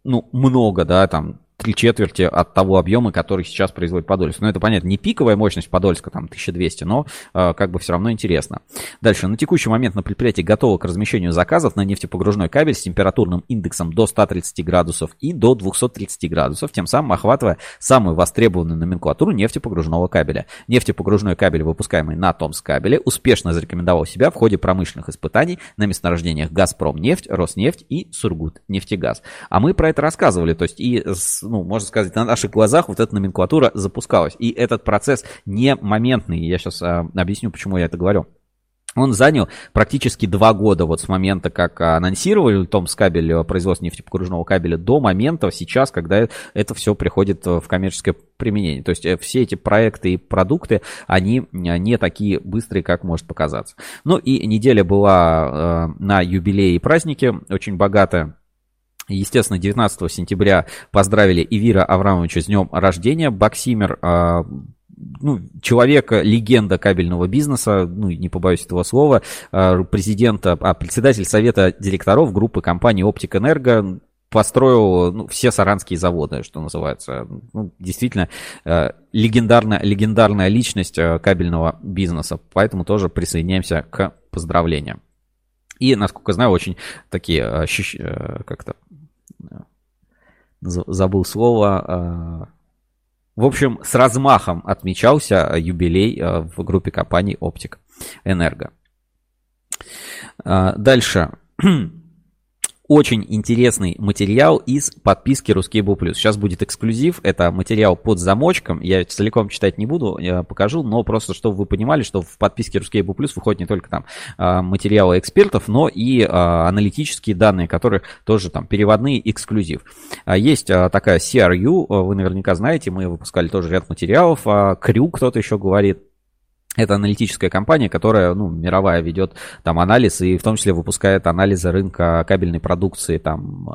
ну, много, да, там, 3/4 от того объема, который сейчас производит Подольск. Но это, понятно, не пиковая мощность Подольска, там, 1200, но как бы все равно интересно. Дальше. На текущий момент на предприятии готово к размещению заказов на нефтепогружной кабель с температурным индексом до 130 градусов и до 230 градусов, тем самым охватывая самую востребованную номенклатуру нефтепогружного кабеля. Нефтепогружной кабель, выпускаемый на Томскабеле, успешно зарекомендовал себя в ходе промышленных испытаний на месторождениях Газпромнефть, Роснефть и Сургутнефтегаз. А мы про это рассказывали, то есть и с, ну, можно сказать, на наших глазах вот эта номенклатура запускалась. И этот процесс не моментный. Я сейчас объясню, почему я это говорю. Он занял практически 2 года вот с момента, как анонсировали Томскабель производство нефтепогружного кабеля, до момента сейчас, когда это все приходит в коммерческое применение. То есть все эти проекты и продукты, они не такие быстрые, как может показаться. Ну и неделя была на юбилеи и праздники, очень богатая. Естественно, 19 сентября поздравили Ивира Аврамовича с днем рождения. Боксимер, ну, человек, легенда кабельного бизнеса, ну, не побоюсь этого слова, председатель совета директоров группы компании «Оптик Энерго», построил, ну, все саранские заводы, что называется. Ну, действительно, легендарная личность кабельного бизнеса, поэтому тоже присоединяемся к поздравлениям. И, насколько я знаю, очень такие, как-то, забыл слово, в общем, с размахом отмечался юбилей в группе компаний «Оптик Энерго». Дальше. Очень интересный материал из подписки RusCable+. Сейчас будет эксклюзив. Это материал под замочком. Я целиком читать не буду, я покажу. Но просто, чтобы вы понимали, что в подписке RusCable+ выходят не только там материалы экспертов, но и аналитические данные, которые тоже там переводные, эксклюзив. Есть такая CRU, вы наверняка знаете, мы выпускали тоже ряд материалов. Крю кто-то еще говорит. Это аналитическая компания, которая, ну, мировая, ведет там анализ и в том числе выпускает анализы рынка кабельной продукции там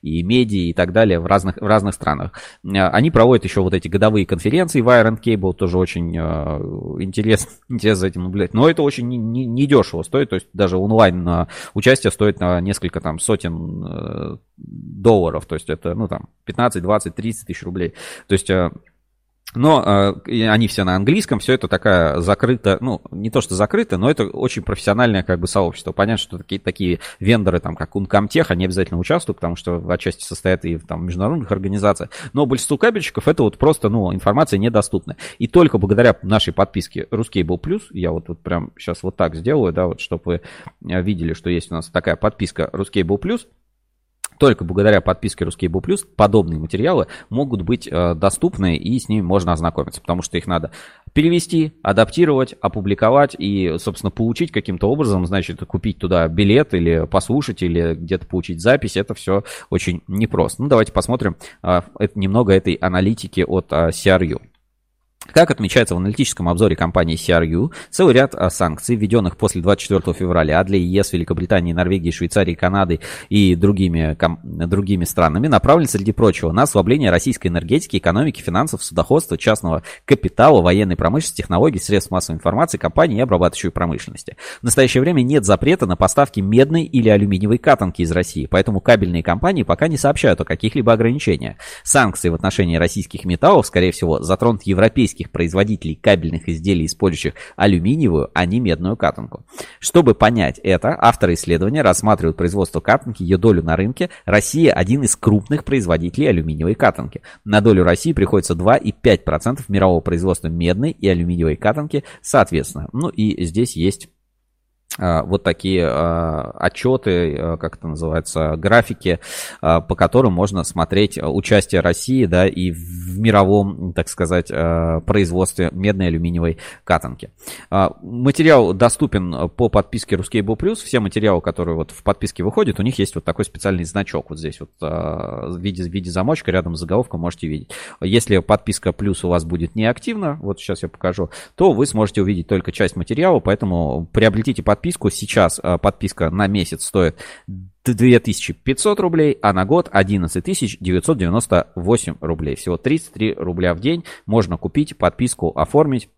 и меди и так далее в разных странах. Они проводят еще вот эти годовые конференции Wire and Cable, тоже очень интересно за этим наблюдать. Но это очень недешево стоит, то есть даже онлайн участие стоит на несколько там сотен долларов, то есть это, ну, там 15, 20, 30 тысяч рублей. То есть... Но они все на английском, все это такая закрыта, ну, не то что закрыто, но это очень профессиональное как бы сообщество. Понятно, что такие вендоры, там, как Unkomtech, они обязательно участвуют, потому что отчасти состоят и там, в международных организациях. Но большинству кабельщиков это вот просто, ну, информация недоступна. И только благодаря нашей подписке RusCable+, я вот прям сейчас вот так сделаю, да, вот, чтобы вы видели, что есть у нас такая подписка RusCable+, только благодаря подписке RusCable+, подобные материалы могут быть доступны и с ними можно ознакомиться, потому что их надо перевести, адаптировать, опубликовать и, собственно, получить каким-то образом, значит, купить туда билет или послушать, или где-то получить запись. Это все очень непросто. Ну, давайте посмотрим немного этой аналитики от CRU. Как отмечается в аналитическом обзоре компании CRU, целый ряд санкций, введенных после 24 февраля для ЕС, Великобритании, Норвегии, Швейцарии, Канады и другими странами, направлен, среди прочего, на ослабление российской энергетики, экономики, финансов, судоходства, частного капитала, военной промышленности, технологий, средств массовой информации, компаний и обрабатывающей промышленности. В настоящее время нет запрета на поставки медной или алюминиевой катанки из России, поэтому кабельные компании пока не сообщают о каких-либо ограничениях. Санкции в отношении российских металлов, скорее всего, затронут европейские производителей кабельных изделий, использующих алюминиевую, а не медную катанку. Чтобы понять это, авторы исследования рассматривают производство катанки, ее долю на рынке. Россия – один из крупных производителей алюминиевой катанки. На долю России приходится 2,5% мирового производства медной и алюминиевой катанки соответственно. Ну и здесь есть вот такие отчеты, как это называется, графики, по которым можно смотреть участие России, да, и в мировом, так сказать, производстве медной и алюминиевой катанки. Материал доступен по подписке RusCable+. Все материалы, которые вот в подписке выходят, у них есть вот такой специальный значок вот здесь вот в виде замочка, рядом с заголовком можете видеть. Если подписка плюс у вас будет неактивна, вот сейчас я покажу, то вы сможете увидеть только часть материала, поэтому приобретите подписку. Сейчас подписка на месяц стоит 2500 рублей, а на год 11 998 рублей. Всего 33 рубля в день можно купить, подписку оформить.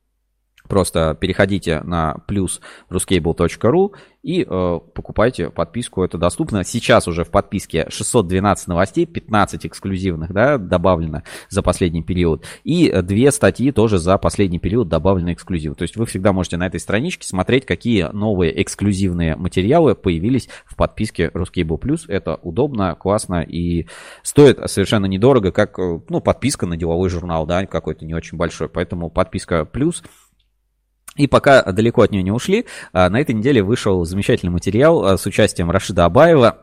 Просто переходите на плюс RusCable.Ru и покупайте подписку, это доступно. Сейчас уже в подписке 612 новостей, 15 эксклюзивных, да, добавлено за последний период. И 2 статьи тоже за последний период добавлены эксклюзивы. То есть вы всегда можете на этой страничке смотреть, какие новые эксклюзивные материалы появились в подписке RusCable+. Это удобно, классно и стоит совершенно недорого, как, ну, подписка на деловой журнал, да, какой-то не очень большой. Поэтому подписка плюс. И пока далеко от нее не ушли, на этой неделе вышел замечательный материал с участием Рашида Абаева,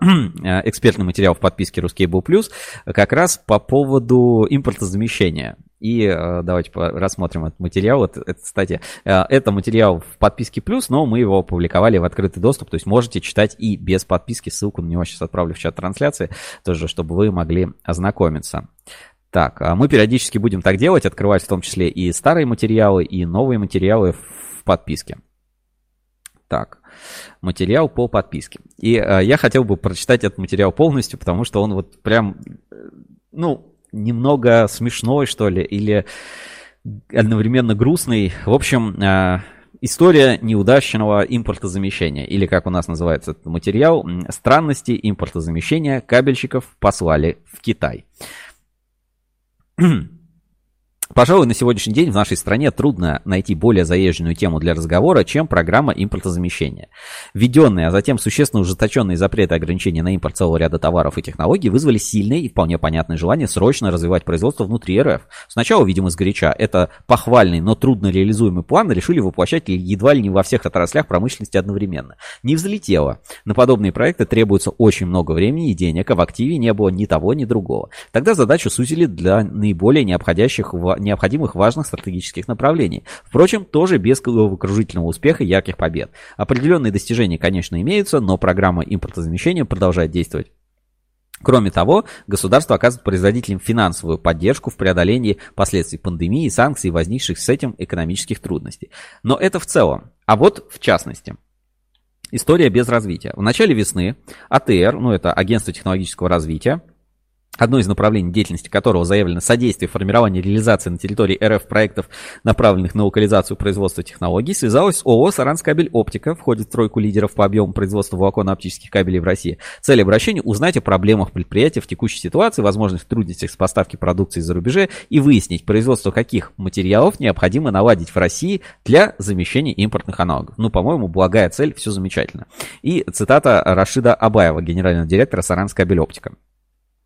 экспертный материал в подписке RusCable+, как раз по поводу импортозамещения. И давайте рассмотрим этот материал. Это материал в подписке плюс, но мы его опубликовали в открытый доступ, то есть можете читать и без подписки. Ссылку на него сейчас отправлю в чат трансляции, тоже, чтобы вы могли ознакомиться. Так, мы периодически будем так делать, открывать в том числе и старые материалы, и новые материалы в подписке. Так, материал по подписке. И я хотел бы прочитать этот материал полностью, потому что он вот прям, ну, немного смешной, что ли, или одновременно грустный. В общем, история неудачного импортозамещения, или как у нас называется этот материал, странности импортозамещения кабельщиков послали в Китай. Пожалуй, на сегодняшний день в нашей стране трудно найти более заезженную тему для разговора, чем программа импортозамещения. Введенные, а затем существенно ужесточенные запреты и ограничения на импорт целого ряда товаров и технологий вызвали сильное и вполне понятное желание срочно развивать производство внутри РФ. Сначала, видимо, сгоряча, это похвальный, но трудно реализуемый план решили воплощать едва ли не во всех отраслях промышленности одновременно. Не взлетело. На подобные проекты требуется очень много времени и денег, а в активе не было ни того, ни другого. Тогда задачу сузили для наиболее необходимых важных стратегических направлений. Впрочем, тоже без головокружительного успеха и ярких побед. Определенные достижения, конечно, имеются, но программа импортозамещения продолжает действовать. Кроме того, государство оказывает производителям финансовую поддержку в преодолении последствий пандемии, санкций и возникших с этим экономических трудностей. Но это в целом. А вот в частности. История без развития. В начале весны АТР, это Агентство технологического развития, одно из направлений деятельности которого заявлено содействие формированию и реализации на территории РФ проектов, направленных на локализацию производства технологий, связалось с ООО «Саранскабель-Оптика», входит в тройку лидеров по объему производства волоконно-оптических кабелей в России. Цель обращения – узнать о проблемах предприятия в текущей ситуации, возможных трудностях с поставки продукции из-за рубежа и выяснить, производство каких материалов необходимо наладить в России для замещения импортных аналогов. По-моему, благая цель, все замечательно. И цитата Рашида Абаева, генерального директора «Саранскабель-Оптика».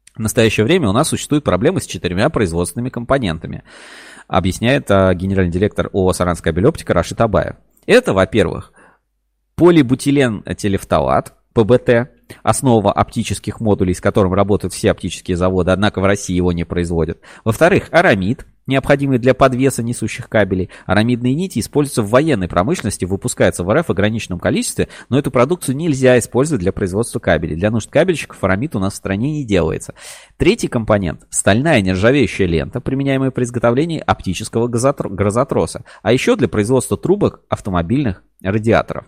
В настоящее время у нас существуют проблемы с 4 производственными компонентами, объясняет генеральный директор ООО «Саранскабель-Оптика» Рашид Абаев. Это, во-первых, полибутилен-телефталат, ПБТ, основа оптических модулей, с которым работают все оптические заводы, однако в России его не производят. Во-вторых, арамид, необходимые для подвеса несущих кабелей. Арамидные нити используются в военной промышленности, выпускаются в РФ в ограниченном количестве, но эту продукцию нельзя использовать для производства кабелей. Для нужд кабельщиков арамид у нас в стране не делается. Третий компонент – стальная нержавеющая лента, применяемая при изготовлении оптического грозотроса, а еще для производства трубок автомобильных радиаторов.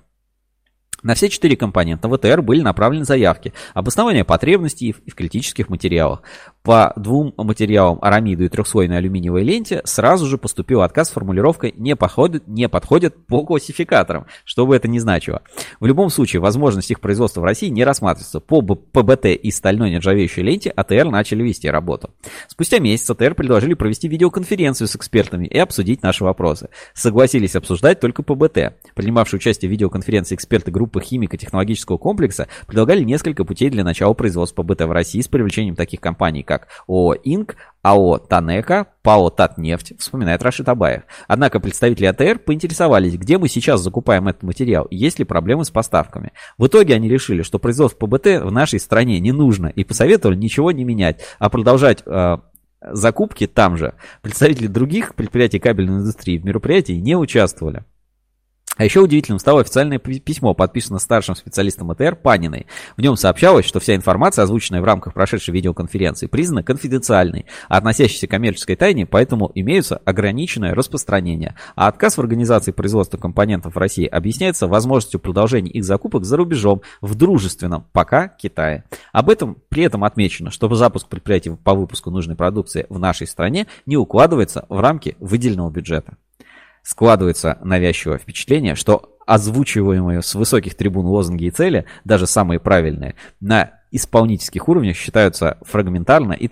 На все 4 компонента ВТР были направлены заявки, обоснование потребностей в критических материалах. По 2 материалам, арамиду и трехслойной алюминиевой ленте, сразу же поступил отказ с формулировкой «не подходят по классификаторам», что бы это ни значило. В любом случае, возможность их производства в России не рассматривается. По ПБТ и стальной нержавеющей ленте АТР начали вести работу. Спустя месяц АТР предложили провести видеоконференцию с экспертами и обсудить наши вопросы. Согласились обсуждать только ПБТ. Принимавшие участие в видеоконференции эксперты группы группы химико-технологического комплекса предлагали несколько путей для начала производства БТ в России с привлечением таких компаний, как ООО «Инк», АО «Танека», ПАО «Татнефть», вспоминает Рашид Абаев. Однако представители АТР поинтересовались, где мы сейчас закупаем этот материал и есть ли проблемы с поставками. В итоге они решили, что производство ПБТ в нашей стране не нужно и посоветовали ничего не менять, а продолжать закупки там же. Представители других предприятий кабельной индустрии в мероприятии не участвовали. А еще удивительным стало официальное письмо, подписанное старшим специалистом АТР Паниной. В нем сообщалось, что вся информация, озвученная в рамках прошедшей видеоконференции, признана конфиденциальной, а относящейся к коммерческой тайне, поэтому имеются ограниченное распространение. А отказ в организации производства компонентов в России объясняется возможностью продолжения их закупок за рубежом в дружественном пока Китае. Об этом при этом отмечено, что запуск предприятий по выпуску нужной продукции в нашей стране не укладывается в рамки выделенного бюджета. Складывается навязчивое впечатление, что озвучиваемые с высоких трибун лозунги и цели, даже самые правильные, на исполнительских уровнях считаются фрагментарно и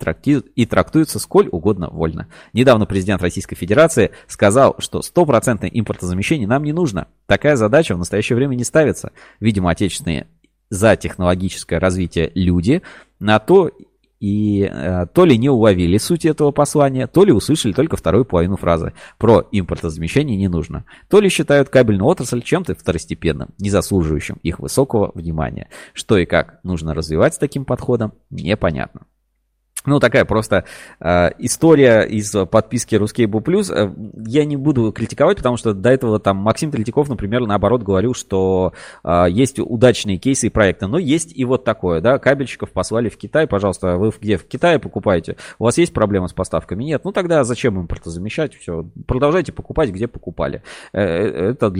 трактуются сколь угодно вольно. Недавно президент Российской Федерации сказал, что 100% импортозамещение нам не нужно. Такая задача в настоящее время не ставится. Видимо, отечественные за технологическое развитие люди на то и то ли не уловили суть этого послания, то ли услышали только вторую половину фразы про импортозамещение не нужно, то ли считают кабельную отрасль чем-то второстепенным, не заслуживающим их высокого внимания. Что и как нужно развивать с таким подходом, непонятно. Ну, такая просто история из подписки RusCable+. Я не буду критиковать, потому что до этого там Максим Третьяков, например, наоборот говорил, что есть удачные кейсы и проекты, но есть и вот такое, да, кабельщиков послали в Китай, пожалуйста, вы где в Китае покупаете, у вас есть проблемы с поставками? Нет, ну тогда зачем импортозамещать, все, продолжайте покупать, где покупали. Это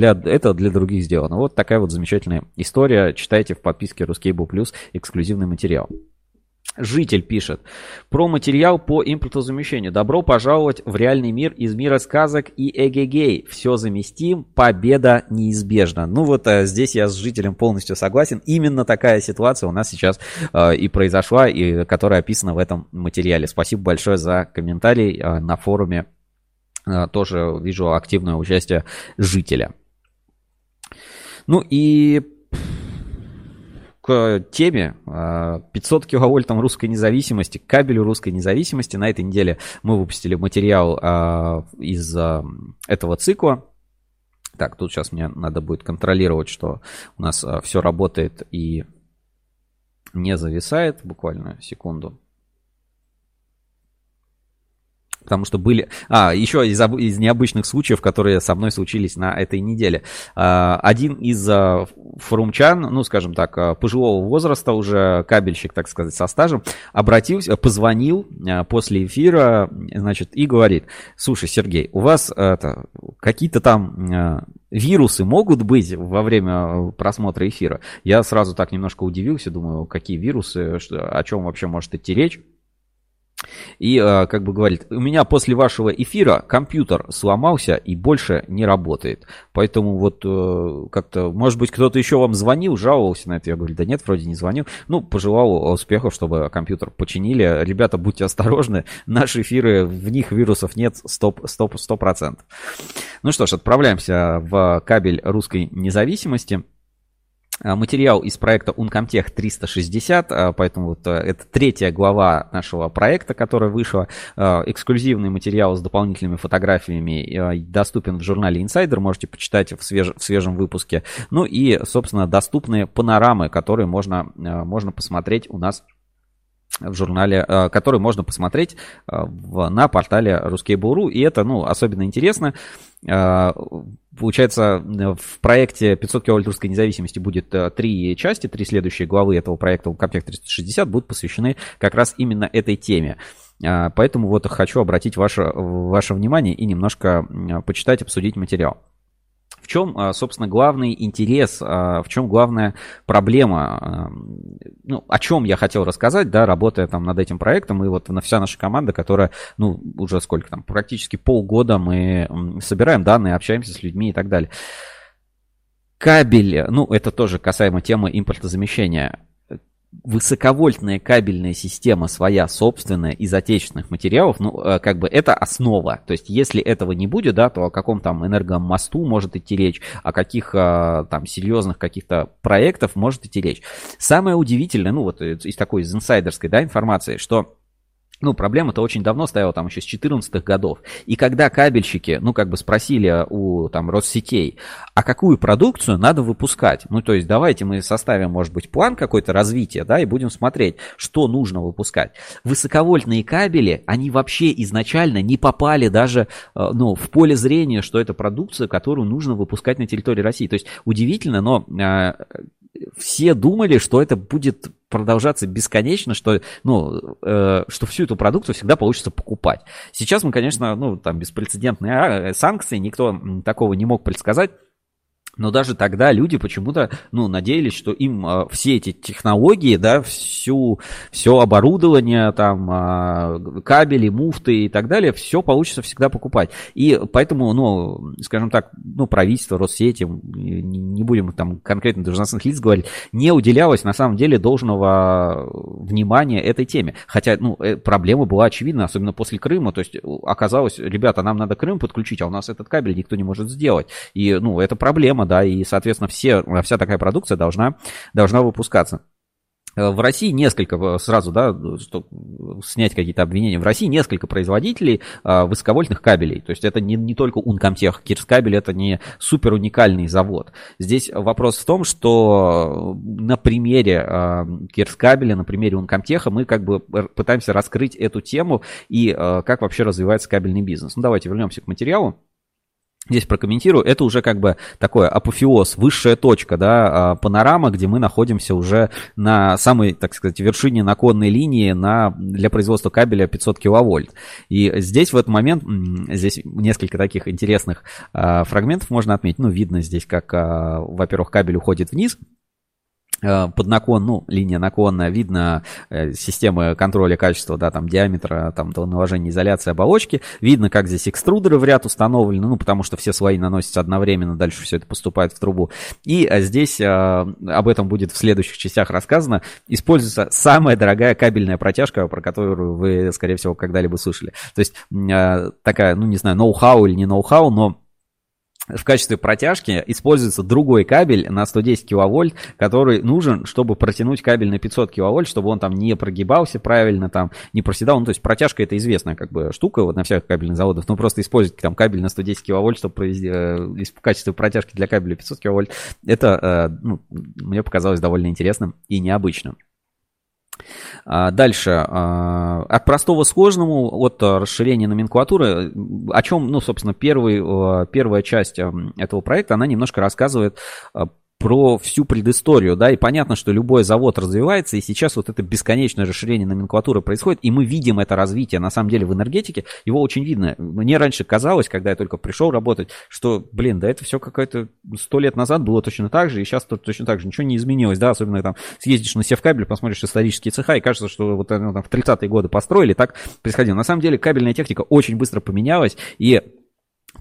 для других сделано. Вот такая вот замечательная история, читайте в подписке RusCable+, эксклюзивный материал. Житель пишет про материал по импортозамещению. Добро пожаловать в реальный мир из мира сказок и эгегей. Все заместим, победа неизбежна. Ну вот здесь я с жителем полностью согласен. Именно такая ситуация у нас сейчас и произошла, и которая описана в этом материале. Спасибо большое за комментарий на форуме. Тоже вижу активное участие жителя. Ну и к теме 500 киловольтам русской независимости, к кабелю русской независимости. На этой неделе мы выпустили материал из этого цикла. Так, тут сейчас мне надо будет контролировать, что у нас все работает и не зависает. Буквально секунду. Потому что были... еще из необычных случаев, которые со мной случились на этой неделе. Один из форумчан, ну, скажем так, пожилого возраста, уже кабельщик, так сказать, со стажем, обратился, позвонил после эфира, значит, и говорит: слушай, Сергей, у вас какие-то там вирусы могут быть во время просмотра эфира? Я сразу так немножко удивился, думаю, какие вирусы, о чем вообще может идти речь? И как бы говорит: у меня после вашего эфира компьютер сломался и больше не работает. Поэтому вот как-то, может быть, кто-то еще вам звонил, жаловался на это. Я говорю: да нет, вроде не звонил. Ну, пожелал успехов, чтобы компьютер починили. Ребята, будьте осторожны. Наши эфиры, в них вирусов нет 100%. Ну что ж, отправляемся в кабель русской независимости. Материал из проекта Unkomtech 360, поэтому вот это третья глава нашего проекта, которая вышла. Эксклюзивный материал с дополнительными фотографиями доступен в журнале Insider, можете почитать в свежем выпуске. Ну и, собственно, доступные панорамы, которые можно посмотреть у нас в журнале, который можно посмотреть на портале RusCable.Ru. И это, ну, особенно интересно. Получается, в проекте 500 киловольт русской независимости будет три части, три следующие главы этого проекта Unkomtech 360 будут посвящены как раз именно этой теме. Поэтому вот хочу обратить ваше внимание и немножко почитать, обсудить материал. В чем, собственно, главный интерес, в чем главная проблема, ну, о чем я хотел рассказать, да, работая там над этим проектом, и вот вся наша команда, которая, ну, уже сколько там, практически полгода мы собираем данные, общаемся с людьми и так далее. Кабель, ну, это тоже касаемо темы импортозамещения. высоковольтная кабельная система своя собственная из отечественных материалов, ну, как бы это основа. То есть, если этого не будет, да, то о каком там энергомосту может идти речь, о каких там серьезных каких-то проектов может идти речь. Самое удивительное, ну, вот из такой, из инсайдерской, да, информации, что ну, проблема-то очень давно стояла, там, еще с 14-х годов. И когда кабельщики, ну, как бы спросили у, там, Россетей, а какую продукцию надо выпускать? Ну, то есть, давайте мы составим, может быть, план какой-то развития, да, и будем смотреть, что нужно выпускать. Высоковольтные кабели, они вообще изначально не попали даже, ну, в поле зрения, что это продукция, которую нужно выпускать на территории России. То есть, удивительно, но все думали, что это будет продолжаться бесконечно, что, ну, что всю эту продукцию всегда получится покупать. Сейчас мы, конечно, ну, там беспрецедентные санкции, никто такого не мог предсказать. Но даже тогда люди почему-то, ну, надеялись, что им все эти технологии, да, все оборудование, там, кабели, муфты и так далее, все получится всегда покупать. И поэтому, ну, скажем так, ну, правительство, Россети, не будем там конкретно должностных лиц говорить, не уделялось на самом деле должного внимания этой теме. Хотя, ну, проблема была очевидна, особенно после Крыма. То есть оказалось, ребята, нам надо Крым подключить, а у нас этот кабель никто не может сделать. И, ну, это проблема. Да, и, соответственно, вся такая продукция должна выпускаться. В России несколько, сразу, да, чтобы снять какие-то обвинения, в России несколько производителей высоковольтных кабелей. То есть это не только Unkomtech, Кирскабель, это не супер уникальный завод. Здесь вопрос в том, что на примере Кирскабеля, на примере Unkomtech мы как бы пытаемся раскрыть эту тему и как вообще развивается кабельный бизнес. Ну, давайте вернемся к материалу. Здесь прокомментирую, это уже как бы такой апофеоз, высшая точка, да, панорама, где мы находимся уже на самой, так сказать, вершине наклонной линии для производства кабеля 500 киловольт. И здесь в этот момент, здесь несколько таких интересных фрагментов можно отметить. Ну, видно здесь, как, во-первых, кабель уходит вниз. Под наклон, ну, линия наклонная, видно системы контроля качества, да, там, диаметра, там, наложения изоляции оболочки. Видно, как здесь экструдеры в ряд установлены, ну, потому что все слои наносятся одновременно, дальше все это поступает в трубу. И здесь, об этом будет в следующих частях рассказано, используется самая дорогая кабельная протяжка, про которую вы, скорее всего, когда-либо слышали. То есть, такая, ну, не знаю, ноу-хау или не ноу-хау, но в качестве протяжки используется другой кабель на 110 киловольт, который нужен, чтобы протянуть кабель на 500 киловольт, чтобы он там не прогибался правильно, там не проседал. Ну, то есть протяжка — это известная как бы штука вот на всех кабельных заводах, но просто использовать там кабель на 110 киловольт, чтобы провести в качестве протяжки для кабеля 500 киловольт, это, ну, мне показалось довольно интересным и необычным. Дальше. От простого к сложному, от расширения номенклатуры, о чем, ну, собственно, первая часть этого проекта, она немножко рассказывает про всю предысторию, да, и понятно, что любой завод развивается, и сейчас вот это бесконечное расширение номенклатуры происходит, и мы видим это развитие, на самом деле, в энергетике, его очень видно. Мне раньше казалось, когда я только пришел работать, что, блин, да это все какое-то 100 лет назад было точно так же, и сейчас точно так же, ничего не изменилось, да, особенно там съездишь на Севкабель, посмотришь исторические цеха, и кажется, что вот там в 30-е годы построили, так происходило. На самом деле, кабельная техника очень быстро поменялась, и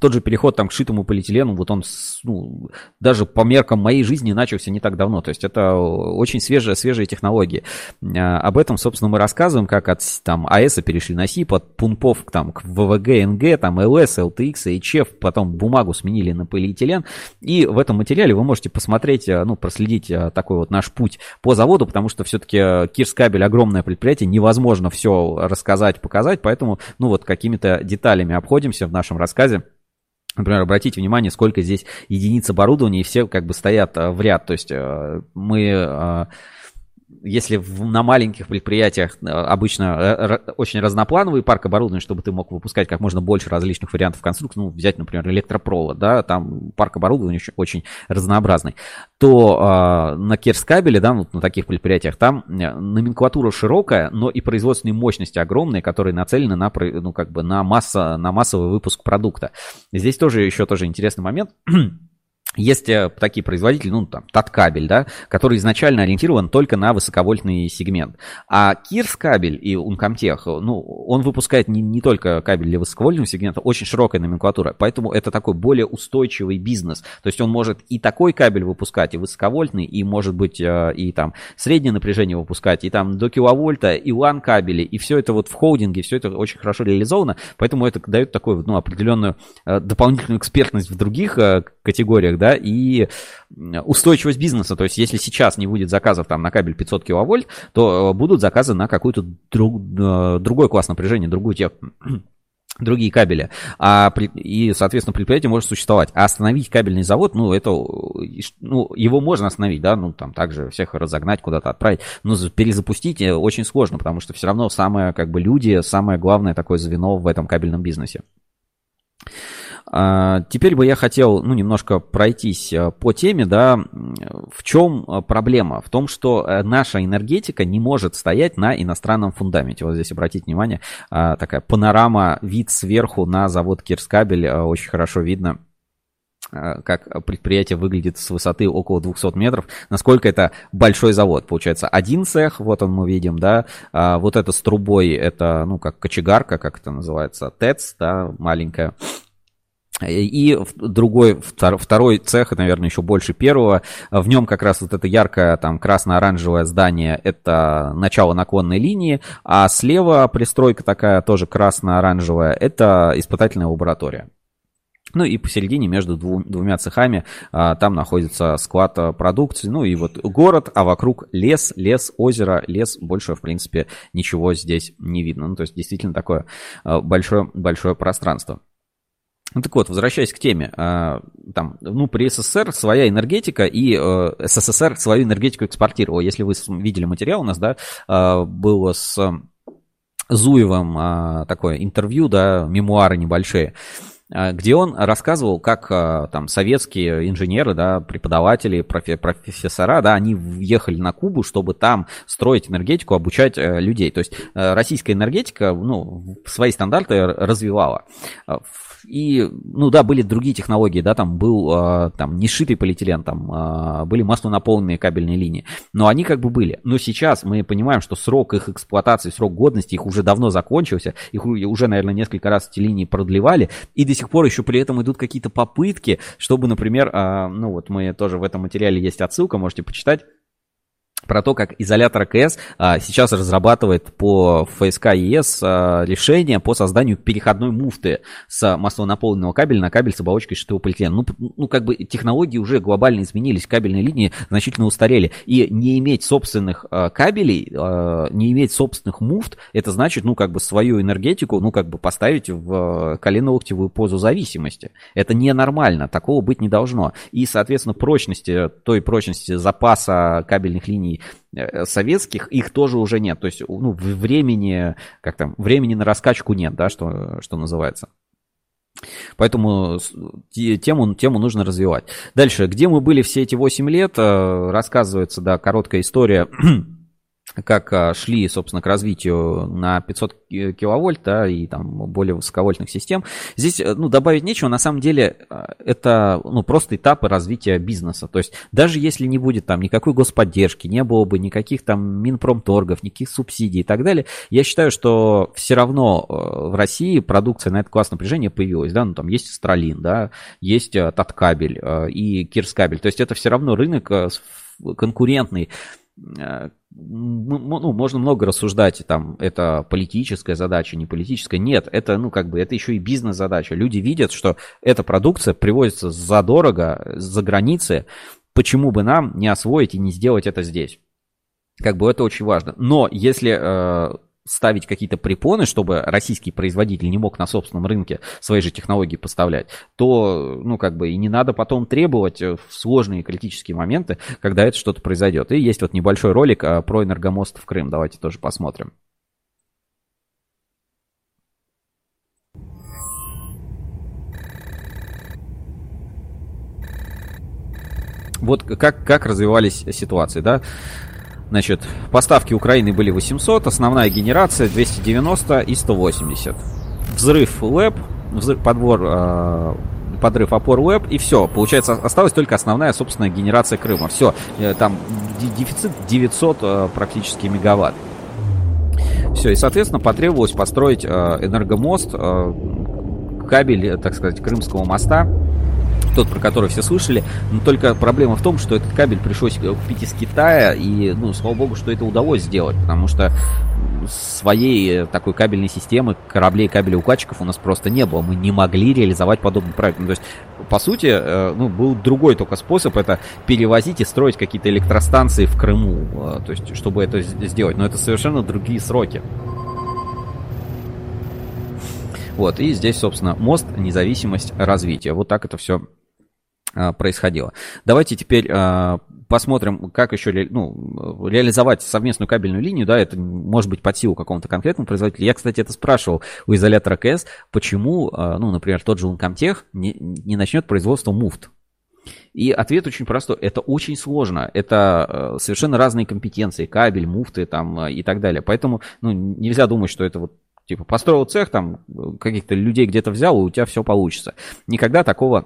тот же переход там к шитому полиэтилену, вот он, ну, даже по меркам моей жизни начался не так давно. То есть это очень свежие технологии. Об этом, собственно, мы рассказываем, как от там АЭСа перешли на СИП, от пунпов там, к ВВГ, НГ, там, ЛС, ЛТХ, ИЧФ, потом бумагу сменили на полиэтилен. И в этом материале вы можете посмотреть, ну, проследить такой вот наш путь по заводу, потому что все-таки Кирскабель — огромное предприятие, невозможно все рассказать, показать, поэтому, ну, вот какими-то деталями обходимся в нашем рассказе. Например, обратите внимание, сколько здесь единиц оборудования, и все как бы стоят в ряд. То есть мы, если на маленьких предприятиях обычно очень разноплановый парк оборудования, чтобы ты мог выпускать как можно больше различных вариантов конструкций, ну, взять, например, электропровод, да, там парк оборудования очень разнообразный, то на Кирскабеле, да, вот на таких предприятиях, там номенклатура широкая, но и производственные мощности огромные, которые нацелены на, ну, как бы на массовый выпуск продукта. Здесь тоже еще интересный момент. Есть такие производители, ну, там, Таткабель, да, который изначально ориентирован только на высоковольтный сегмент. А Кирскабель и Unkomtech, ну, он выпускает не только кабель для высоковольтного сегмента, очень широкая номенклатура, поэтому это такой более устойчивый бизнес. То есть он может и такой кабель выпускать, и высоковольтный, и, может быть, и там среднее напряжение выпускать, и там до киловольта, и LAN-кабели, и все это вот в холдинге, все это очень хорошо реализовано, поэтому это дает такую, ну, определенную дополнительную экспертность в других категориях, да, и устойчивость бизнеса. То есть, если сейчас не будет заказов там, на кабель 500 киловольт, то будут заказы на какой-то другой класс напряжения, другую технику. Другие кабели, и, соответственно, предприятие может существовать. А остановить кабельный завод, ну, это, ну, его можно остановить, да, ну, там, также всех разогнать, куда-то отправить, но перезапустить очень сложно, потому что все равно самое, как бы, люди, самое главное такое звено в этом кабельном бизнесе. Теперь бы я хотел, ну, немножко пройтись по теме, да, в чем проблема? В том, что наша энергетика не может стоять на иностранном фундаменте. Вот здесь обратите внимание, такая панорама, вид сверху на завод Кирскабель, очень хорошо видно, как предприятие выглядит с высоты около 200 метров, насколько это большой завод. Получается, один цех, вот он мы видим, да, вот это с трубой, это, ну, как кочегарка, как это называется, ТЭЦ, да, маленькая. И второй цех, наверное, еще больше первого. В нем как раз вот это яркое там красно-оранжевое здание, это начало наклонной линии, а слева пристройка такая тоже красно-оранжевая, это испытательная лаборатория. Ну и посередине между двумя цехами там находится склад продукции. Ну и вот город, а вокруг лес, озеро, лес. Больше, в принципе, ничего здесь не видно. Ну то есть действительно такое большое пространство. Ну так вот, возвращаясь к теме, там, ну, при СССР своя энергетика, и СССР свою энергетику экспортировал. Если вы видели материал у нас, да, было с Зуевым такое интервью, да, мемуары небольшие, где он рассказывал, как там советские инженеры, да, преподаватели, профессора, да, они въехали на Кубу, чтобы там строить энергетику, обучать людей. То есть российская энергетика, ну, свои стандарты развивала. И, ну да, были другие технологии, да, там был там не сшитый полиэтилен, там были маслонаполненные кабельные линии, но они как бы были. Но сейчас мы понимаем, что срок их эксплуатации, срок годности их уже давно закончился, их уже, наверное, несколько раз эти линии продлевали, и до сих пор еще при этом идут какие-то попытки, чтобы, например, ну вот мы тоже в этом материале есть отсылка, можете почитать, про то, как Изолятор АКС сейчас разрабатывает по ФСК ЕС решение по созданию переходной муфты с маслонаполненного кабеля на кабель с оболочкой шитого полиэтилена. Ну, как бы технологии уже глобально изменились, кабельные линии значительно устарели. И не иметь собственных кабелей, не иметь собственных муфт, это значит, ну, как бы свою энергетику, ну, как бы поставить в колено-локтевую позу зависимости. Это ненормально, такого быть не должно. И, соответственно, прочности запаса кабельных линий советских, их тоже уже нет. То есть, ну, времени на раскачку нет, да, что называется. Поэтому тему нужно развивать. Дальше, где мы были все эти 8 лет, рассказывается, да, короткая история, как шли, собственно, к развитию на 500 киловольт, да, и там более высоковольтных систем. Здесь, ну, добавить нечего. На самом деле это, ну, просто этапы развития бизнеса. То есть даже если не будет там никакой господдержки, не было бы никаких там Минпромторгов, никаких субсидий и так далее, я считаю, что все равно в России продукция на этот класс напряжения появилась, да, ну, там есть Стролин, да, есть Таткабель и Кирскабель. То есть это все равно рынок конкурентный. Ну, можно много рассуждать, там, это политическая задача, не политическая. Нет, это, ну, как бы, это еще и бизнес-задача. Люди видят, что эта продукция привозится задорого, за границы. Почему бы нам не освоить и не сделать это здесь? Как бы это очень важно. Но если ставить какие-то препоны, чтобы российский производитель не мог на собственном рынке свои же технологии поставлять, то, ну, как бы и не надо потом требовать в сложные критические моменты, когда это что-то произойдет. И есть вот небольшой ролик про энергомост в Крым. Давайте тоже посмотрим. Вот как развивались ситуации, да? Значит, поставки Украины были 800, основная генерация 290 и 180. Взрыв LAP, подбор подрыв опор УЭП, и все. Получается, осталась только основная, собственно, генерация Крыма. Все, там дефицит 900 практически мегаватт. Все, и, соответственно, потребовалось построить энергомост, кабель, так сказать, Крымского моста, тот, про который все слышали, но только проблема в том, что этот кабель пришлось купить из Китая, и, ну, слава богу, что это удалось сделать, потому что своей такой кабельной системы кораблей, кабелеукладчиков у нас просто не было, мы не могли реализовать подобный проект. Ну, то есть, по сути, ну, был другой только способ, это перевозить и строить какие-то электростанции в Крыму, то есть, чтобы это сделать, но это совершенно другие сроки. Вот, и здесь, собственно, мост, независимость, развитие. Вот так это все происходило. Давайте теперь посмотрим, как еще реализовать совместную кабельную линию. Да, это может быть под силу какому-то конкретному производителю. Я, кстати, это спрашивал у изолятора КС, почему, например, тот же Unkomtech не начнет производство муфт. И ответ очень простой. Это очень сложно. Это совершенно разные компетенции. Кабель, муфты там, и так далее. Поэтому нельзя думать, что это вот типа построил цех, там каких-то людей где-то взял, и у тебя все получится. Никогда такого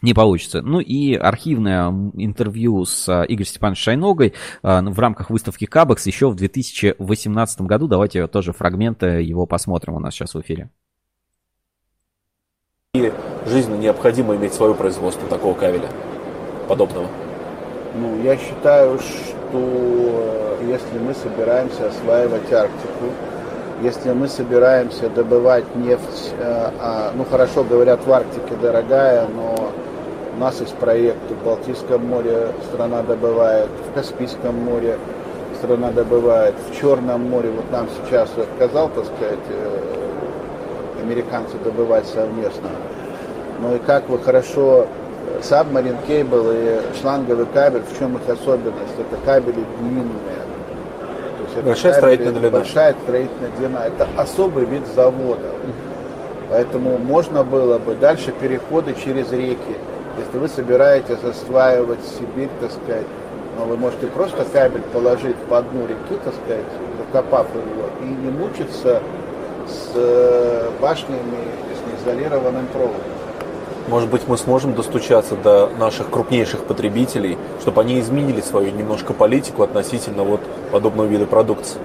не получится. Ну и архивное интервью с Игорем Степановичем Шайногой в рамках выставки Кабэкс еще в 2018 году. Давайте тоже фрагменты его посмотрим у нас сейчас в эфире. И жизненно необходимо иметь свое производство такого кабеля, подобного. Ну, я считаю, что если мы собираемся осваивать Арктику, если мы собираемся добывать нефть, хорошо говорят, в Арктике дорогая, но у нас есть проекты в Балтийском море страна добывает, в Каспийском море страна добывает, в Черном море, вот нам сейчас отказал, так сказать, американцы добывать совместно. Ну и как вы хорошо, сабмарин кейбл и шланговый кабель, в чем их особенность? Это кабели длинные. Большая строительная длина. Большая строительная длина. Это особый вид завода. Поэтому можно было бы дальше переходы через реки. Если вы собираетесь осваивать Сибирь, так сказать, но вы можете просто кабель положить по дну реки, так сказать, закопав его, и не мучиться с башнями, с неизолированным проводом. Может быть, мы сможем достучаться до наших крупнейших потребителей, чтобы они изменили свою немножко политику относительно вот подобного вида продукции?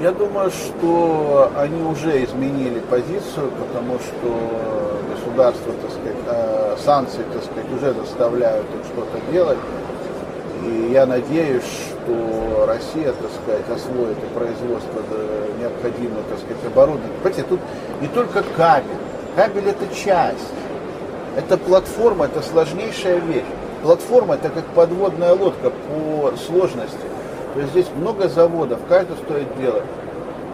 Я думаю, что они уже изменили позицию, потому что государство, так сказать, санкции, так сказать, уже заставляют их что-то делать. И я надеюсь, что Россия, так сказать, освоит и производство необходимого, так сказать, оборудования. Понимаете, тут не только кабель. Кабель – это часть. Это платформа, это сложнейшая вещь. Платформа – это как подводная лодка по сложности. То есть здесь много заводов, каждый стоит делать.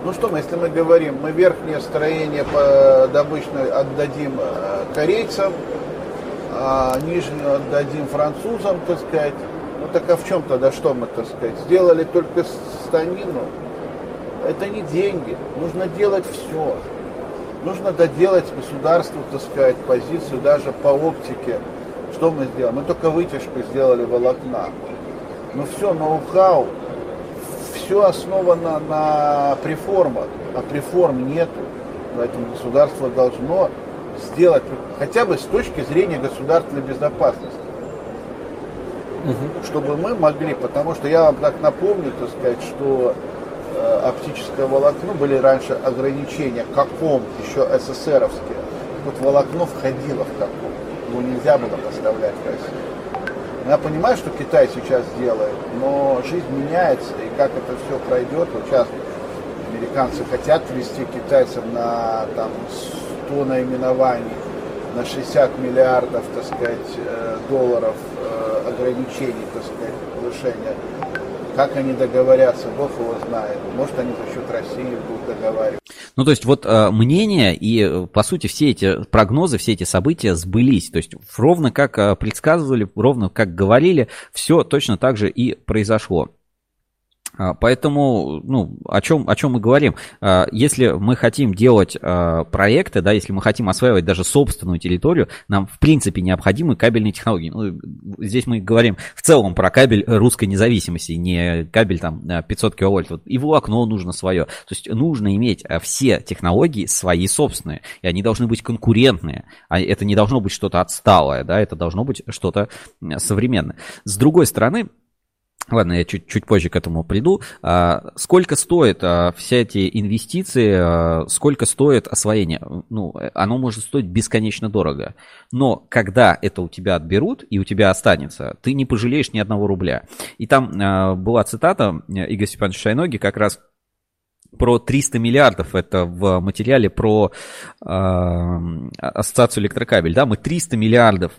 Ну что мы, если мы говорим, мы верхнее строение подобычное отдадим корейцам, а нижнее отдадим французам, так сказать. Ну так а в чем тогда, что мы, так сказать, сделали только станину? Это не деньги, нужно делать все. Нужно доделать государству, так сказать, позицию даже по оптике. Что мы сделали? Мы только вытяжку сделали волокна. Но все ноу-хау, все основано на преформах, а преформ нету. Поэтому государство должно сделать, хотя бы с точки зрения государственной безопасности. Чтобы мы могли, потому что я вам так напомню, так сказать, что оптическое волокно, были раньше ограничения, каком, еще СССРовские. Тут волокно входило в каком, его нельзя было поставлять в Россию. Я понимаю, что Китай сейчас делает, но жизнь меняется, и как это все пройдет, вот сейчас американцы хотят ввести китайцев на там, 100 наименований, на 60 миллиардов, так сказать, долларов ограничений, так сказать, повышения. Как они договорятся, Бог его знает. Может, они за счет России будут договариваться. Ну, то есть, вот мнение и, по сути, все эти прогнозы, все эти события сбылись. То есть, ровно как предсказывали, ровно как говорили, все точно так же и произошло. Поэтому, ну, о чем мы говорим? Если мы хотим делать проекты, да, если мы хотим осваивать даже собственную территорию, нам, в принципе, необходимы кабельные технологии. Ну, здесь мы говорим в целом про кабель русской независимости, не кабель там 500 киловольт. Вот и волокно нужно свое. То есть нужно иметь все технологии свои собственные, и они должны быть конкурентные. Это не должно быть что-то отсталое, да, это должно быть что-то современное. С другой стороны, ладно, я чуть позже к этому приду. Сколько стоит все эти инвестиции, сколько стоит освоение? Ну, оно может стоить бесконечно дорого. Но когда это у тебя отберут и у тебя останется, ты не пожалеешь ни одного рубля. И там была цитата Игоря Степановича Шайноги как раз про 300 миллиардов, это в материале про ассоциацию электрокабель. Да? Мы 300 миллиардов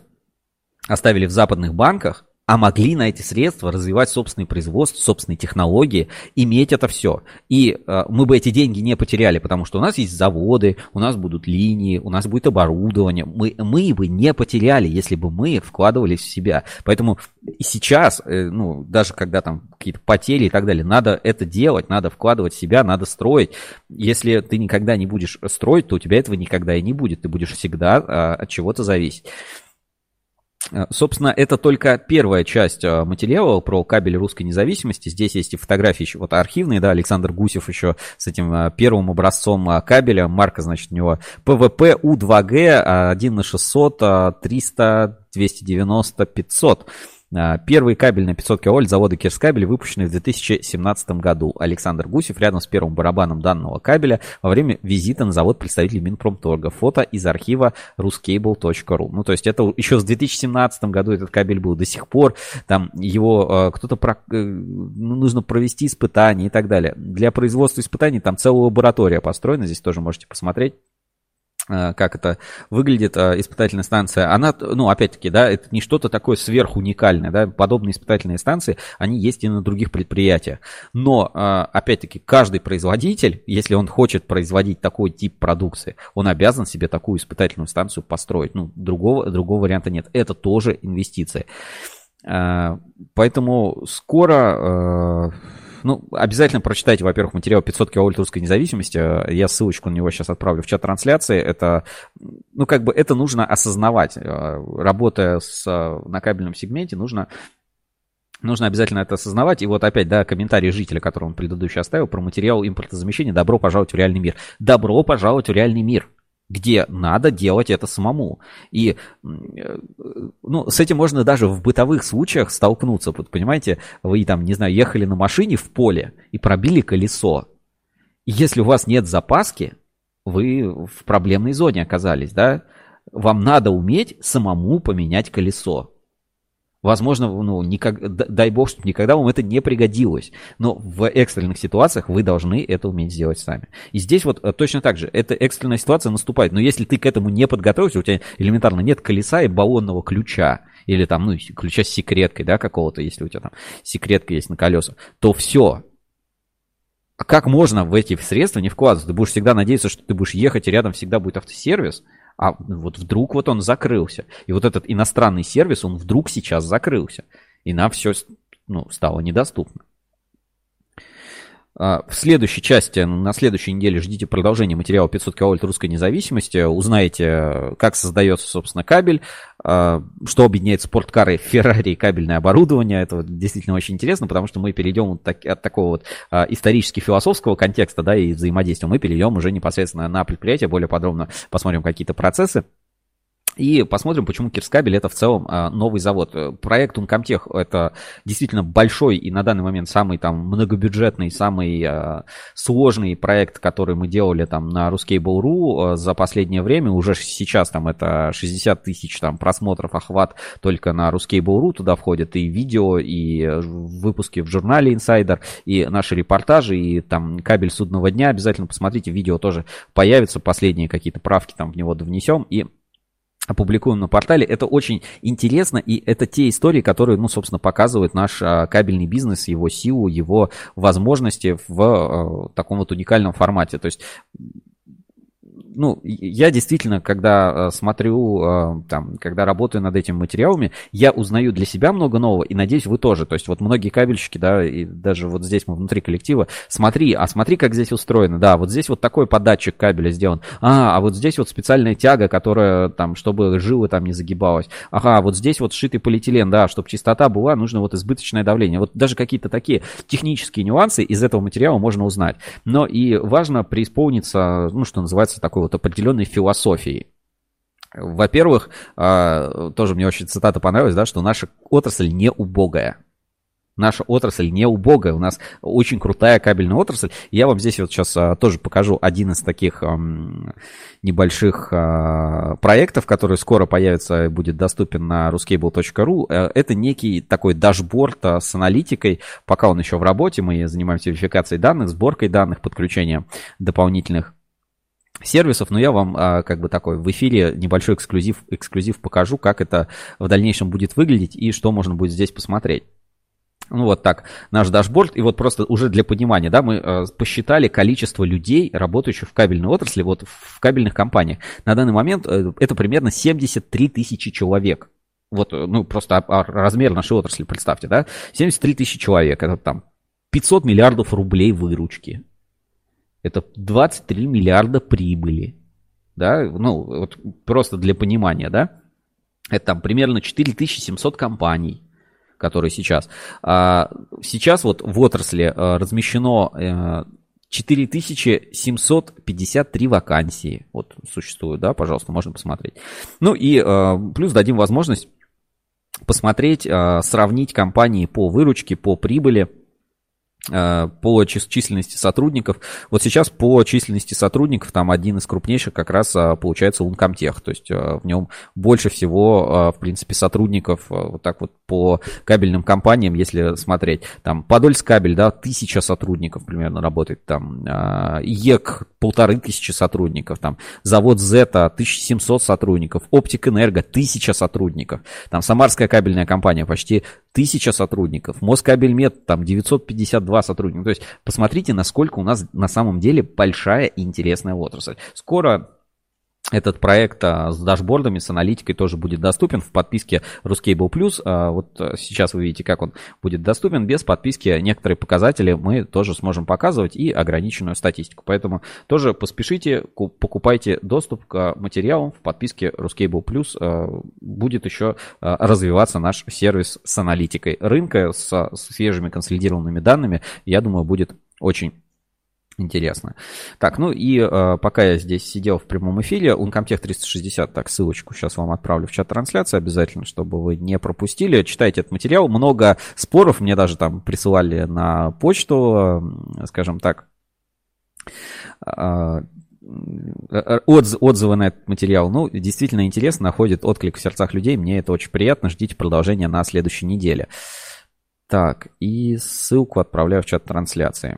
оставили в западных банках, а могли на эти средства развивать собственные производства, собственные технологии, иметь это все. И мы бы эти деньги не потеряли, потому что у нас есть заводы, у нас будут линии, у нас будет оборудование. Мы бы не потеряли, если бы мы вкладывались в себя. Поэтому и сейчас, ну, даже когда там какие-то потери и так далее, надо это делать, надо вкладывать в себя, надо строить. Если ты никогда не будешь строить, то у тебя этого никогда и не будет. Ты будешь всегда от чего-то зависеть. Собственно, это только первая часть материала про кабель русской независимости. Здесь есть и фотографии еще вот архивные, да, Александр Гусев еще с этим первым образцом кабеля. Марка, значит, у него ПВП У2Г 1/600, 300, 290, 500. Первый кабель на 500 киловольт завода Кирскабель, выпущенный в 2017 году. Александр Гусев рядом с первым барабаном данного кабеля во время визита на завод представителей Минпромторга. Фото из архива RusCable.Ru. Ну, то есть это еще в 2017 году этот кабель был, до сих пор. Там его нужно провести испытания и так далее. Для производства испытаний там целая лаборатория построена. Здесь тоже можете посмотреть, как это выглядит, испытательная станция. Она, ну, опять-таки, да, это не что-то такое сверхуникальное, да, подобные испытательные станции, они есть и на других предприятиях. Но, опять-таки, каждый производитель, если он хочет производить такой тип продукции, он обязан себе такую испытательную станцию построить. Ну, другого варианта нет. Это тоже инвестиции. Поэтому скоро... Ну, обязательно прочитайте, во-первых, материал 500 киловольт русской независимости. Я ссылочку на него сейчас отправлю в чат трансляции. Это, ну, как бы это нужно осознавать. Работая на кабельном сегменте, нужно обязательно это осознавать. И вот опять, да, комментарий жителя, который он предыдущий оставил, про материал импортозамещения. Добро пожаловать в реальный мир. Добро пожаловать в реальный мир, где надо делать это самому. И, ну, с этим можно даже в бытовых случаях столкнуться. Вот, понимаете, вы там, не знаю, ехали на машине в поле и пробили колесо. И если у вас нет запаски, вы в проблемной зоне оказались, да? Вам надо уметь самому поменять колесо. Возможно, ну, дай бог, чтобы никогда вам это не пригодилось. Но в экстренных ситуациях вы должны это уметь сделать сами. И здесь вот точно так же. Эта экстренная ситуация наступает. Но если ты к этому не подготовился, у тебя элементарно нет колеса и баллонного ключа. Или там, ну, ключа с секреткой, да, какого-то, если у тебя там секретка есть на колесах. То все. Как можно в эти средства не вкладываться? Ты будешь всегда надеяться, что ты будешь ехать, и рядом всегда будет автосервис. А вот вдруг вот он закрылся. И вот этот иностранный сервис, он вдруг сейчас закрылся. И нам все, ну, стало недоступно. В следующей части, на следующей неделе ждите продолжения материала 500 киловольт русской независимости. Узнаете, как создается, собственно, кабель, что объединяет спорткары, Феррари и кабельное оборудование. Это вот действительно очень интересно, потому что мы перейдем от такого вот исторически-философского контекста, да, и взаимодействия. Мы перейдем уже непосредственно на предприятие, более подробно посмотрим какие-то процессы. И посмотрим, почему Кирскабель — это в целом новый завод. Проект Unkomtech — это действительно большой и на данный момент самый там многобюджетный, самый сложный проект, который мы делали там на RusCable.Ru за последнее время. Уже сейчас там это 60 тысяч там просмотров, охват только на RusCable.Ru. Туда входят и видео, и выпуски в журнале Insider, и наши репортажи, и там кабель судного дня. Обязательно посмотрите, видео тоже появится. Последние какие-то правки там в него внесем и опубликуем на портале. Это очень интересно, и это те истории, которые, ну, собственно, показывают наш кабельный бизнес, его силу, его возможности в таком вот уникальном формате. То есть ну, я действительно, когда смотрю, там, когда работаю над этими материалами, я узнаю для себя много нового, и, надеюсь, вы тоже. То есть вот многие кабельщики, да, и даже вот здесь мы внутри коллектива, смотри, как здесь устроено, да, вот здесь вот такой податчик кабеля сделан, а вот здесь вот специальная тяга, которая там, чтобы жила там не загибалась, вот здесь вот сшитый полиэтилен, да, чтобы чистота была, нужно вот избыточное давление. Вот даже какие-то такие технические нюансы из этого материала можно узнать. Но и важно преисполниться, ну, что называется, такой вот определенной философией. Во-первых, тоже мне очень цитата понравилась, да, что наша отрасль не убогая. Наша отрасль не убогая, у нас очень крутая кабельная отрасль. Я вам здесь вот сейчас тоже покажу один из таких небольших проектов, который скоро появится и будет доступен на RusCable.Ru. Это некий такой дашборд с аналитикой. Пока он еще в работе, мы занимаемся верификацией данных, сборкой данных, подключением дополнительных сервисов, но я вам как бы такой в эфире небольшой эксклюзив покажу, как это в дальнейшем будет выглядеть и что можно будет здесь посмотреть. Ну вот так, наш дашборд, и вот просто уже для понимания, да, мы посчитали количество людей, работающих в кабельной отрасли, вот в кабельных компаниях. На данный момент это примерно 73 тысячи человек. Вот, ну просто размер нашей отрасли, представьте, да, 73 тысячи человек, это там 500 миллиардов рублей выручки. Это 23 миллиарда прибыли, да, ну вот просто для понимания, да, это там примерно 4700 компаний, которые сейчас. Сейчас вот в отрасли размещено 4753 вакансии. Вот существуют, да, пожалуйста, можно посмотреть. Ну и плюс дадим возможность посмотреть, сравнить компании по выручке, по прибыли, по численности сотрудников. Вот сейчас по численности сотрудников там один из крупнейших как раз получается Unkomtech. То есть в нем больше всего, в принципе, сотрудников вот так вот по кабельным компаниям, если смотреть. Там Подольскабель, да, 1000 сотрудников примерно работает там. ЕК 1500 сотрудников. Там завод Зета 1700 сотрудников. Оптик Энерго 1000 сотрудников. Там Самарская кабельная компания почти 1000 сотрудников. Москабельмет там 952 сотрудника. То есть посмотрите, насколько у нас на самом деле большая и интересная отрасль. Скоро этот проект с дашбордами, с аналитикой тоже будет доступен в подписке RusCable+. Вот сейчас вы видите, как он будет доступен. Без подписки некоторые показатели мы тоже сможем показывать и ограниченную статистику. Поэтому тоже поспешите, покупайте доступ к материалам в подписке RusCable+. Будет еще развиваться наш сервис с аналитикой рынка, с свежими консолидированными данными. Я думаю, будет очень интересно. Так, ну и пока я здесь сидел в прямом эфире, Unkomtech 360, так, ссылочку сейчас вам отправлю в чат трансляции обязательно, чтобы вы не пропустили. Читайте этот материал. Много споров мне даже там присылали на почту, скажем так, отзывы на этот материал. Ну, действительно интересно, находит отклик в сердцах людей. Мне это очень приятно. Ждите продолжения на следующей неделе. Так, и ссылку отправляю в чат трансляции.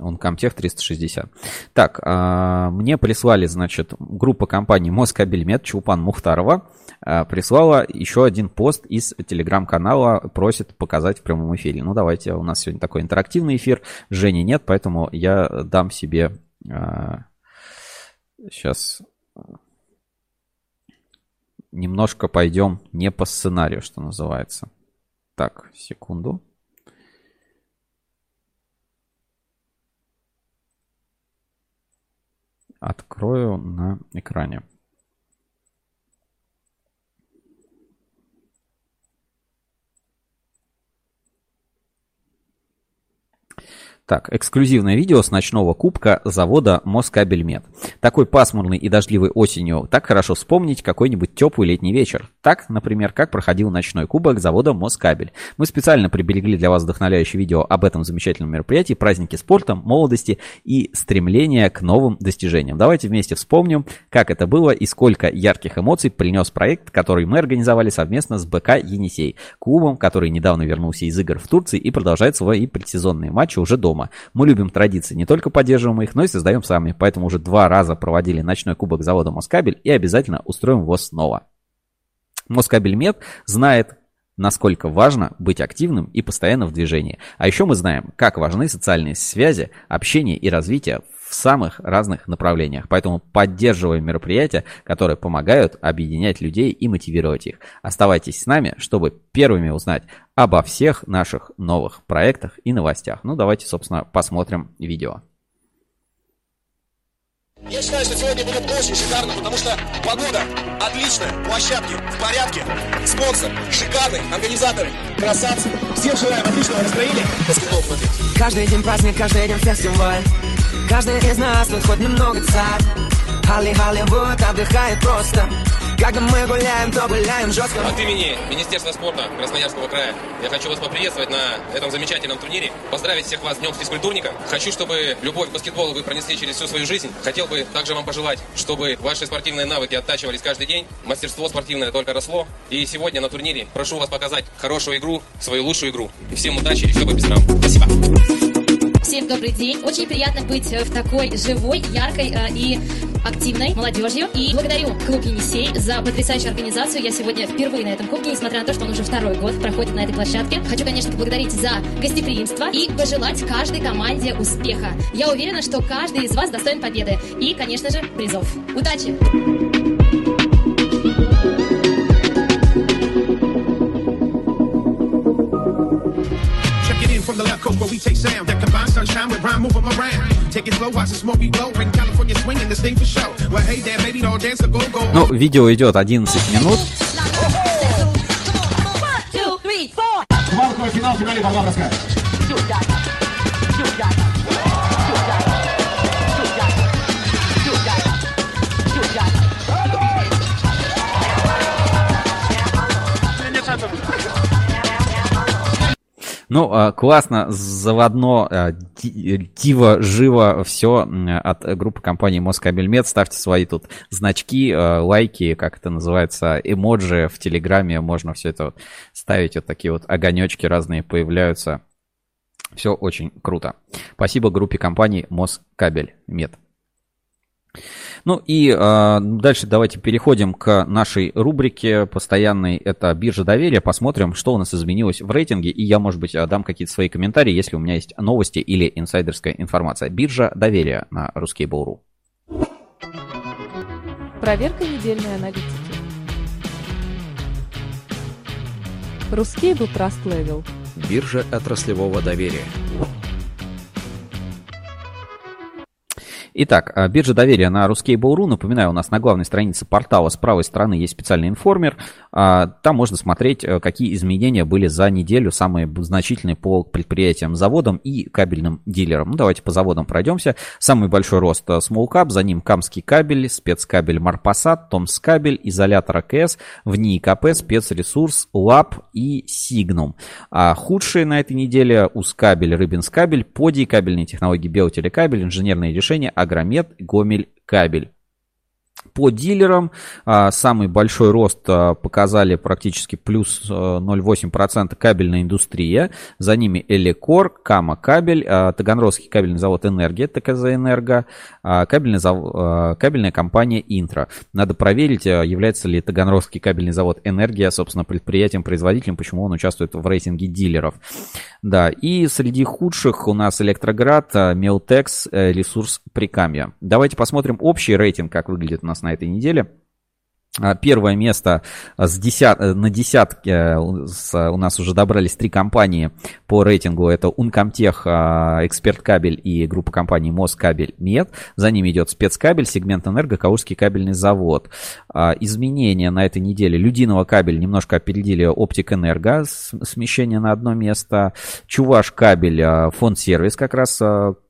Unkomtech 360. Так, мне прислали, значит, группа компаний Москабельмет, Чулпан Мухтарова прислала еще один пост из телеграм-канала, просит показать в прямом эфире. Ну, давайте, у нас сегодня такой интерактивный эфир. Жени нет, поэтому я дам себе сейчас немножко пойдем не по сценарию, что называется. Так, секунду. Открою на экране. Так, эксклюзивное видео с ночного кубка завода Москабельмет. Такой пасмурной и дождливой осенью так хорошо вспомнить какой-нибудь теплый летний вечер. Так, например, как проходил ночной кубок завода Москабель. Мы специально приберегли для вас вдохновляющее видео об этом замечательном мероприятии, празднике спорта, молодости и стремления к новым достижениям. Давайте вместе вспомним, как это было и сколько ярких эмоций принес проект, который мы организовали совместно с БК «Енисей», клубом, который недавно вернулся из игр в Турции и продолжает свои предсезонные матчи уже дома. Мы любим традиции, не только поддерживаем их, но и создаем сами. Поэтому уже 2 раза проводили ночной кубок завода Москабель и обязательно устроим его снова. Москабельмет знает, насколько важно быть активным и постоянно в движении. А еще мы знаем, как важны социальные связи, общение и развитие в самых разных направлениях. Поэтому поддерживаем мероприятия, которые помогают объединять людей и мотивировать их. Оставайтесь с нами, чтобы первыми узнать обо всех наших новых проектах и новостях. Ну, давайте, собственно, посмотрим видео. Я считаю, что сегодня будет очень шикарно, потому что погода отличная, площадки в порядке, спонсор шикарный, организаторы красавцы. Всем желаем отличного настроения. Каждый день праздник, каждый день фестиваль. Каждый из нас тут хоть немного царь. Холливуд отдыхает просто. Когда мы гуляем, то гуляем жестко. От имени Министерства спорта Красноярского края я хочу вас поприветствовать на этом замечательном турнире. Поздравить всех вас с Днем физкультурника. Хочу, чтобы любовь к баскетболу вы пронесли через всю свою жизнь. Хотел бы также вам пожелать, чтобы ваши спортивные навыки оттачивались каждый день. Мастерство спортивное только росло. И сегодня на турнире прошу вас показать хорошую игру, свою лучшую игру. Всем удачи и все по бестрам. Спасибо. Всем добрый день. Очень приятно быть в такой живой, яркой и активной молодежью. И благодарю клуб «Енисей» за потрясающую организацию. Я сегодня впервые на этом кубке, несмотря на то, что он уже второй год проходит на этой площадке. Хочу, конечно, поблагодарить за гостеприимство и пожелать каждой команде успеха. Я уверена, что каждый из вас достоин победы и, конечно же, призов. Удачи! From the left coast where we take sound that combines sunshine with rhyme, move them around. Ну, видео идет 11 минут. Квартал финал финале Волгоградская. Ну, классно, заводно, диво, живо, все от группы компании Москабельмет. Ставьте свои тут значки, лайки, как это называется, эмоджи в Телеграме. Можно все это вот ставить, вот такие вот огонечки разные появляются. Все очень круто. Спасибо группе компаний Москабельмет. Ну и дальше давайте переходим к нашей рубрике постоянной, это биржа доверия, посмотрим, что у нас изменилось в рейтинге, и я, может быть, дам какие-то свои комментарии, если у меня есть новости или инсайдерская информация. Биржа доверия на RusCable.Ru. Проверка недельной аналитики. RusCable Trust Level. Биржа отраслевого доверия. Итак, биржа доверия на RusCable.Ru. Напоминаю, у нас на главной странице портала с правой стороны есть специальный информер. Там можно смотреть, какие изменения были за неделю, самые значительные по предприятиям, заводам и кабельным дилерам. Ну, давайте по заводам пройдемся. Самый большой рост Small Cap, за ним Камский кабель, спецкабель Марпосад, Томскабель, Изолятор АКС, в НИИГЭ, спецресурс, LAP и Сигнум. А худшие на этой неделе Ускабель, Рыбинскабель, Поди, кабельные технологии, Биотелекабель, инженерные решения, Агромет, Гомель, Кабель. По дилерам самый большой рост показали практически плюс 0,8% кабельная индустрия. За ними Элекор, Камкабель, Таганрогский кабельный завод Энергия, ТКЗ Энерго, кабельная компания Интро. Надо проверить, является ли Таганрогский кабельный завод Энергия, собственно, предприятием-производителем, почему он участвует в рейтинге дилеров. Да, и среди худших у нас Электроград, Мелтекс, Ресурс Прикамья. Давайте посмотрим общий рейтинг, как выглядит у нас на этой неделе. Первое место на десятке у нас уже добрались три компании по рейтингу. Это Unkomtech, Эксперт кабель и группа компаний Москабельмет. За ними идет спецкабель, сегмент Энерго, Калужский кабельный завод. Изменения на этой неделе. Людиново кабель немножко опередили Оптик Энерго, смещение на одно место. Чуваш кабель, фонд сервис как раз,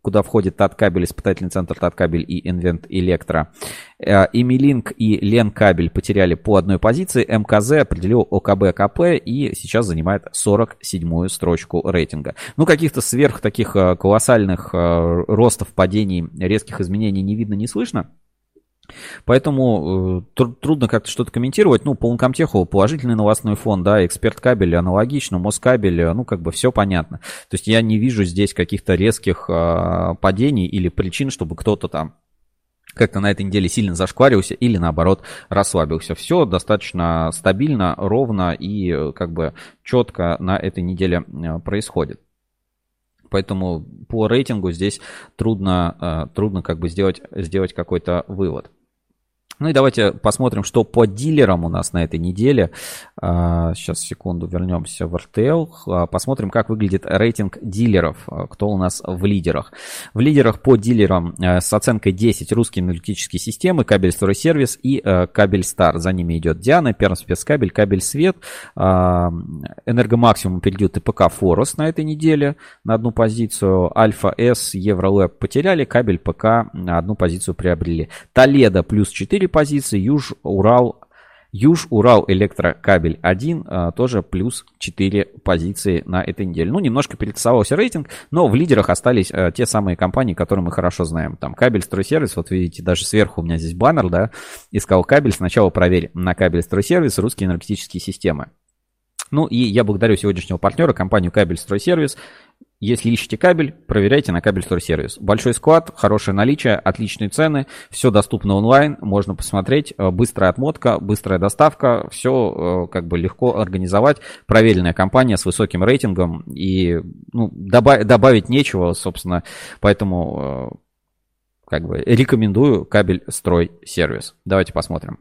куда входит Таткабель, испытательный центр Таткабель и Инвент Электро. Эмилинк и Ленкабель потеряли по одной позиции. МКЗ определил ОКБ КП и сейчас занимает 47-ю строчку рейтинга. Ну, каких-то сверх таких колоссальных ростов, падений, резких изменений не видно, не слышно. Поэтому трудно как-то что-то комментировать. Ну, по Unkomtech положительный новостной фон, да, Эксперт кабель аналогично, Москабель, ну, как бы все понятно. То есть я не вижу здесь каких-то резких падений или причин, чтобы кто-то там как-то на этой неделе сильно зашкварился или, наоборот, расслабился. Все достаточно стабильно, ровно и как бы четко на этой неделе происходит. Поэтому по рейтингу здесь трудно как бы сделать какой-то вывод. Ну и давайте посмотрим, что по дилерам у нас на этой неделе. Сейчас, секунду, вернемся в RTL. Посмотрим, как выглядит рейтинг дилеров, кто у нас в лидерах. В лидерах по дилерам с оценкой 10 русские энергетические системы, Кабельстройсервис и Кабельстар. За ними идет Диана, Пермспецкабель, Кабельсвет. Энергомаксимум перейдет ИПК Форос на этой неделе на одну позицию. Альфа-С, Евролэп потеряли, Кабель ПК на одну позицию приобрели. Толедо плюс 4 позиции, Юж-Урал электрокабель 1 тоже плюс 4 позиции на этой неделе. Ну, немножко перетасовался рейтинг, но в лидерах остались те самые компании, которые мы хорошо знаем. Там Кабельстройсервис, вот видите, даже сверху у меня здесь баннер, да, искал кабель, сначала проверь на Кабельстройсервис русские энергетические системы. Ну и я благодарю сегодняшнего партнера, компанию Кабельстройсервис. Если ищете кабель, проверяйте на Кабельстройсервис. Большой склад, хорошее наличие, отличные цены, все доступно онлайн, можно посмотреть, быстрая отмотка, быстрая доставка, все как бы легко организовать. Проверенная компания с высоким рейтингом и ну, добавить нечего, собственно, поэтому как бы рекомендую Кабельстройсервис. Давайте посмотрим.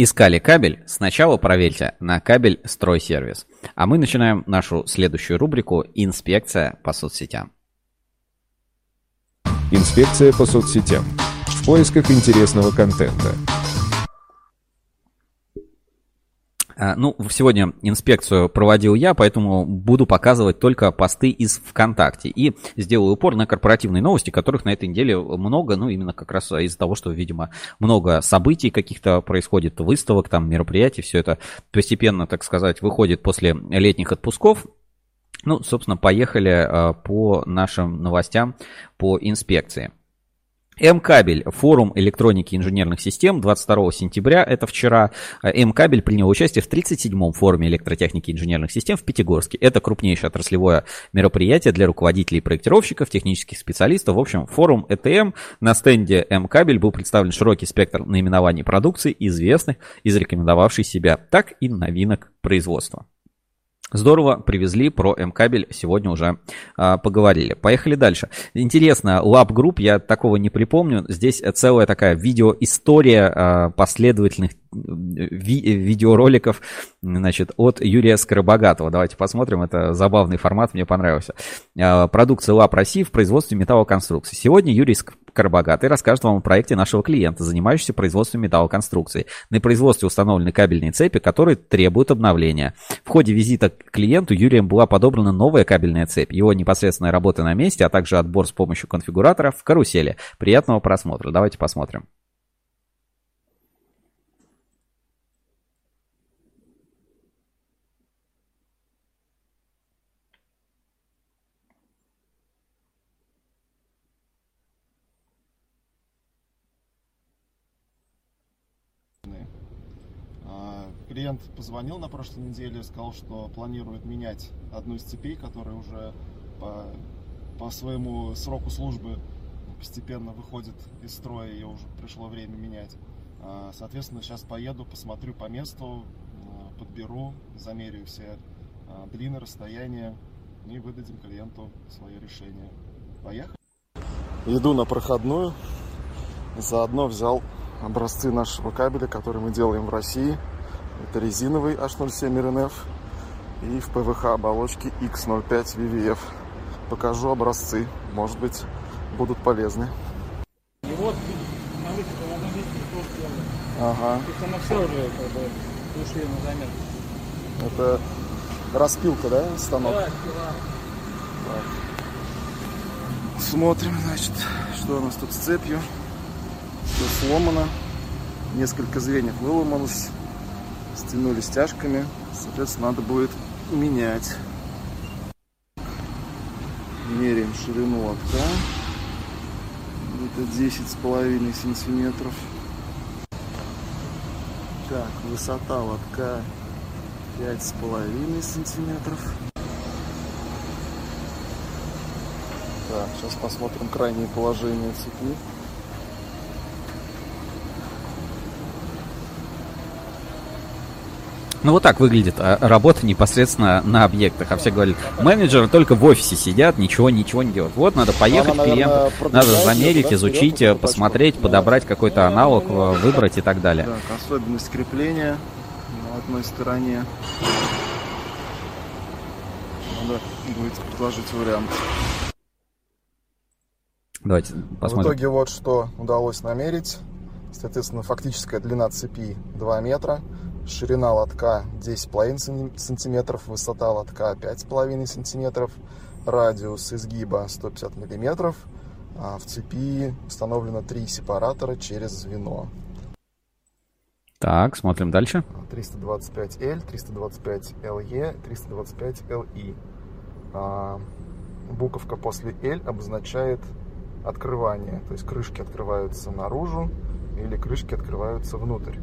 Искали кабель? Сначала проверьте на Кабельстройсервис. А мы начинаем нашу следующую рубрику «Инспекция по соцсетям». Инспекция по соцсетям. В поисках интересного контента. Ну, сегодня инспекцию проводил я, поэтому буду показывать только посты из ВКонтакте. И сделаю упор на корпоративные новости, которых на этой неделе много, ну, именно как раз из-за того, что, видимо, много событий каких-то происходит, выставок, там, мероприятий, все это постепенно, так сказать, выходит после летних отпусков. Ну, собственно, поехали по нашим новостям по инспекции. М-кабель, форум электроники инженерных систем, 22 сентября, это вчера. М-кабель принял участие в 37-м форуме электротехники инженерных систем в Пятигорске. Это крупнейшее отраслевое мероприятие для руководителей, проектировщиков, технических специалистов. В общем, форум ЭТМ. На стенде М-кабель был представлен широкий спектр наименований продукции, известных и зарекомендовавших себя, так и новинок производства. Здорово, привезли, про М-кабель сегодня уже поговорили. Поехали дальше. Интересно, LAP Group, я такого не припомню. Здесь целая такая видеоистория последовательных видеороликов, значит, от Юрия Скоробогатова. Давайте посмотрим, это забавный формат, мне понравился. Продукция LAP России в производстве металлоконструкций. Сегодня Юрий Скоробогатый расскажет вам о проекте нашего клиента, занимающегося производством металлоконструкций. На производстве установлены кабельные цепи, которые требуют обновления. В ходе визита к клиенту Юрием была подобрана новая кабельная цепь, его непосредственная работа на месте, а также отбор с помощью конфигуратора в карусели. Приятного просмотра. Давайте посмотрим. Клиент позвонил на прошлой неделе, сказал, что планирует менять одну из цепей, которая уже по своему сроку службы постепенно выходит из строя, ее уже пришло время менять. Соответственно, сейчас поеду, посмотрю по месту, подберу, замерю все длины, расстояния и выдадим клиенту свое решение. Поехали! Иду на проходную, заодно взял образцы нашего кабеля, который мы делаем в России. Это резиновый H07RNF и в ПВХ оболочке X05VVF. Покажу образцы, может быть, будут полезны. И вот, смотрите, по возможности тоже делаем. То есть она все уже как бы ушли на замер. Это распилка, да, станок? Да, так. Смотрим, значит, что у нас тут с цепью. Все сломано. Несколько звеньев выломалось. Стянули стяжками, соответственно, надо будет менять. Меряем ширину лотка. Это 10,5 сантиметров. Так, высота лотка 5,5 сантиметров. Так, сейчас посмотрим крайние положения цепи. Ну вот так выглядит работа непосредственно на объектах. А все говорят, менеджеры только в офисе сидят, ничего не делают. Вот, надо поехать к клиенту, надо замерить, изучить, посмотреть, подобрать какой-то аналог, выбрать и так далее. Так, особенность крепления на одной стороне. Надо будет предложить вариант. Давайте посмотрим. В итоге вот что удалось намерить. Соответственно, фактическая длина цепи 2 метра. Ширина лотка 10,5 см, высота лотка 5,5 см, радиус изгиба 150 мм. В цепи установлено 3 сепаратора через звено. Так, смотрим дальше. 325L, 325LE, 325LI. Буковка после L обозначает открывание, то есть крышки открываются наружу или крышки открываются внутрь.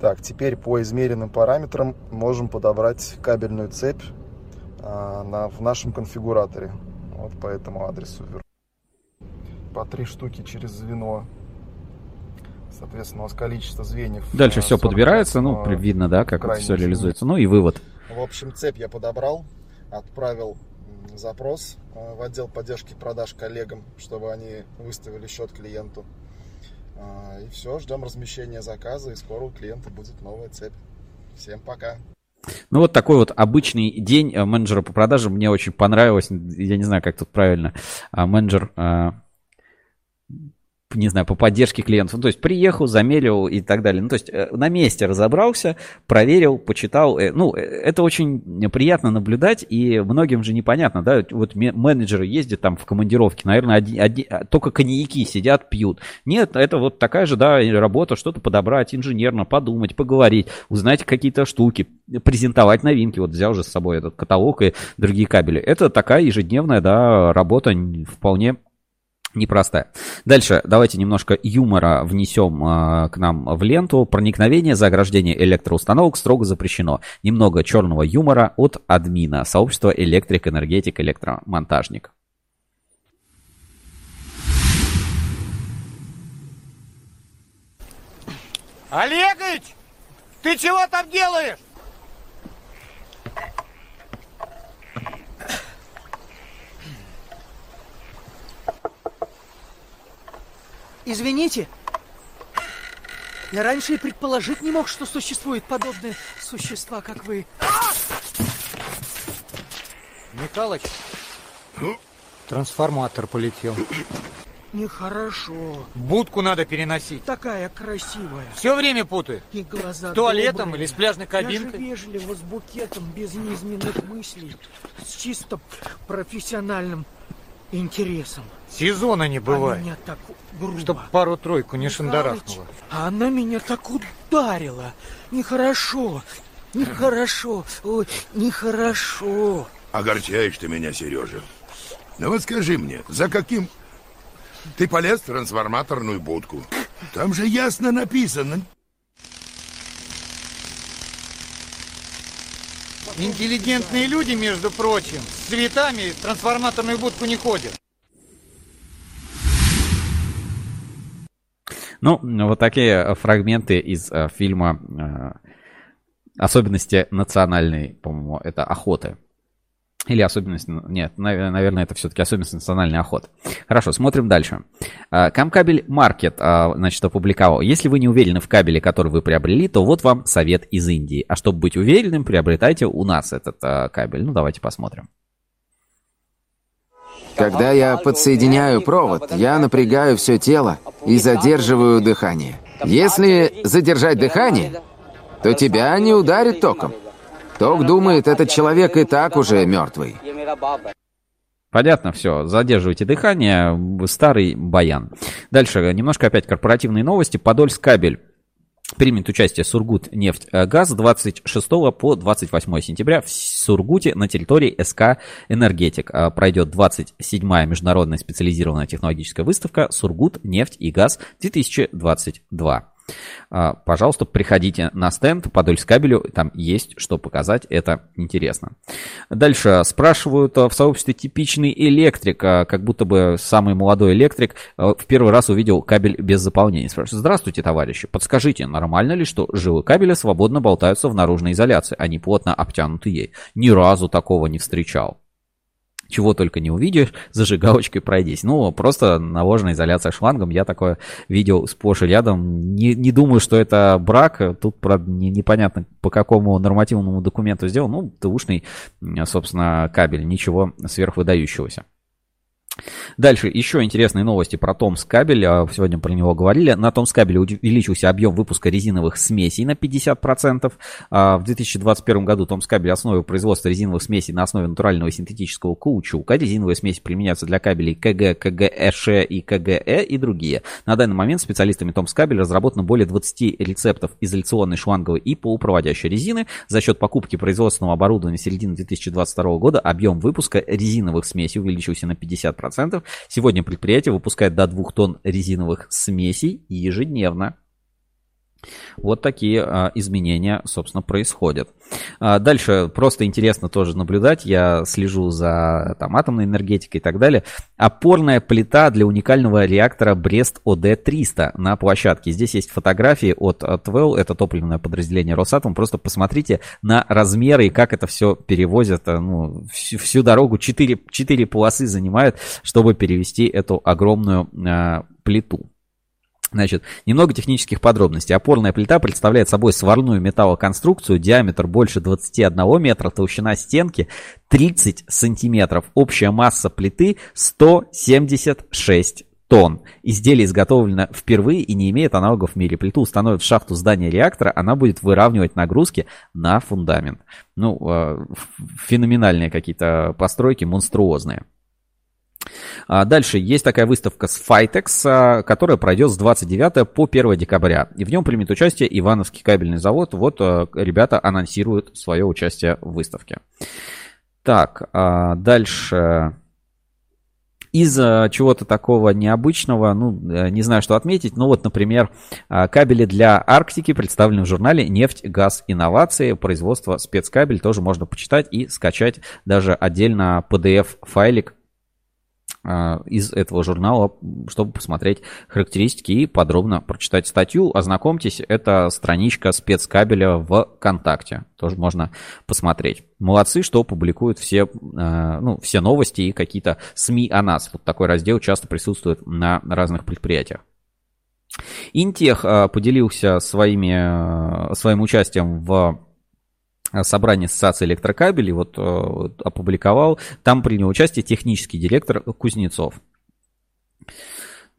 Так, теперь по измеренным параметрам можем подобрать кабельную цепь в нашем конфигураторе. Вот по этому адресу. По 3 штуки через звено. Соответственно, у нас количество звеньев. Дальше все подбирается, ну, видно, да, как это все реализуется. Ну и вывод. В общем, цепь я подобрал, отправил запрос в отдел поддержки продаж коллегам, чтобы они выставили счет клиенту. И все, ждем размещения заказа, и скоро у клиента будет новая цепь. Всем пока. Ну вот такой вот обычный день менеджера по продажам. Мне очень понравилось. Я не знаю, как тут правильно. Менеджер, не знаю, по поддержке клиентов. Ну, то есть приехал, замерил и так далее. Ну, то есть на месте разобрался, проверил, почитал. Ну, это очень приятно наблюдать, и многим же непонятно, да, вот менеджеры ездят там в командировке, наверное, только коньяки сидят, пьют. Нет, это вот такая же, да, работа, что-то подобрать инженерно, подумать, поговорить, узнать какие-то штуки, презентовать новинки. Вот взял же с собой этот каталог и другие кабели. Это такая ежедневная, да, работа вполне непростая. Дальше давайте немножко юмора внесем к нам в ленту. Проникновение за ограждение электроустановок строго запрещено. Немного черного юмора от админа сообщества «Электрик, энергетик, электромонтажник». Олегович, ты чего там делаешь? Извините, я раньше и предположить не мог, что существуют подобные существа, как вы. Михалыч, трансформатор полетел. Нехорошо. Будку надо переносить. Такая красивая. Все время путаю. И глаза. С туалетом добрые. Или с пляжной кабинкой. Я же вежливо, с букетом, без низменных мыслей, с чисто профессиональным интересом. Сезона не бывает. А меня так грубо. Чтоб пару-тройку не шандарахнуло. А она меня так ударила. Нехорошо. Нехорошо. Ой, нехорошо. Огорчаешь ты меня, Сережа. Ну вот скажи мне, за каким... Ты полез в трансформаторную будку. Там же ясно написано. Интеллигентные люди, между прочим, с цветами в трансформаторную будку не ходят. Ну, вот такие фрагменты из фильма «Особенности национальной», по-моему, это «Охоты». Или особенность... Нет, наверное, это все-таки особенность национальной охоты. Хорошо, смотрим дальше. Камкабель Маркет, значит, опубликовал. Если вы не уверены в кабеле, который вы приобрели, то вот вам совет из Индии. А чтобы быть уверенным, приобретайте у нас этот кабель. Ну, давайте посмотрим. Когда я подсоединяю провод, я напрягаю все тело и задерживаю дыхание. Если задержать дыхание, то тебя не ударит током. Ток думает, этот человек и так уже мертвый. Понятно, все, задерживайте дыхание, старый баян. Дальше, немножко опять корпоративные новости. Подольскабель примет участие Сургутнефтегаз 26 по 28 сентября в Сургуте на территории СК «Энергетик». Пройдет 27-я международная специализированная технологическая выставка «Сургутнефть и газ-2022». Пожалуйста, приходите на стенд Подольскабелю, там есть что показать, это интересно. Дальше спрашивают в сообществе типичный электрик, как будто бы самый молодой электрик в первый раз увидел кабель без заполнения. Спрашивают: здравствуйте, товарищи, подскажите, нормально ли, что жилы кабеля свободно болтаются в наружной изоляции, они плотно обтянуты ей? Ни разу такого не встречал. Чего только не увидишь, зажигалочкой пройдись. Ну, просто наложенная изоляция шлангом. Я такое видел сплошь и рядом. Не думаю, что это брак. Тут, правда, непонятно, по какому нормативному документу сделан. Ну, ТУшный, собственно, кабель. Ничего сверхвыдающегося. Дальше еще интересные новости про Томскабель. Сегодня про него говорили. На Томскабеле увеличился объем выпуска резиновых смесей на 50%. В 2021 году Томскабель основил производство резиновых смесей на основе натурального синтетического каучука. Резиновые смеси применяются для кабелей КГ, КГЭШ и КГЭ и другие. На данный момент специалистами Томскабель разработано более 20 рецептов изоляционной, шланговой и полупроводящей резины. За счет покупки производственного оборудования середины 2022 года объем выпуска резиновых смесей увеличился на 50%. Сегодня предприятие выпускает до 2 тонн резиновых смесей ежедневно. Вот такие изменения, собственно, происходят. Дальше просто интересно тоже наблюдать. Я слежу за там атомной энергетикой и так далее. Опорная плита для уникального реактора Брест-ОД-300 на площадке. Здесь есть фотографии от ТВЭЛ, это топливное подразделение Росатом. Просто посмотрите на размеры и как это все перевозят. Ну, всю дорогу 4 полосы занимают, чтобы перевести эту огромную плиту. Значит, немного технических подробностей. Опорная плита представляет собой сварную металлоконструкцию, диаметр больше 21 метра, толщина стенки 30 сантиметров. Общая масса плиты 176 тонн. Изделие изготовлено впервые и не имеет аналогов в мире. Плиту установят в шахту здания реактора, она будет выравнивать нагрузки на фундамент. Ну, феноменальные какие-то постройки, монструозные. Дальше есть такая выставка с Fitex, которая пройдет с 29 по 1 декабря. И в нем примет участие Ивановский кабельный завод. Вот ребята анонсируют свое участие в выставке. Так, дальше... Из чего-то такого необычного, ну, не знаю, что отметить, но вот, например, кабели для Арктики представлены в журнале «Нефть, газ, инновации», производство спецкабель, тоже можно почитать и скачать даже отдельно PDF-файлик из этого журнала, чтобы посмотреть характеристики и подробно прочитать статью. Ознакомьтесь, это страничка спецкабеля ВКонтакте. Тоже можно посмотреть. Молодцы, что публикуют все, ну, все новости и какие-то СМИ о нас. Вот такой раздел часто присутствует на разных предприятиях. Интех поделился своим участием в собрание ассоциации электрокабелей, вот опубликовал, там принял участие технический директор Кузнецов.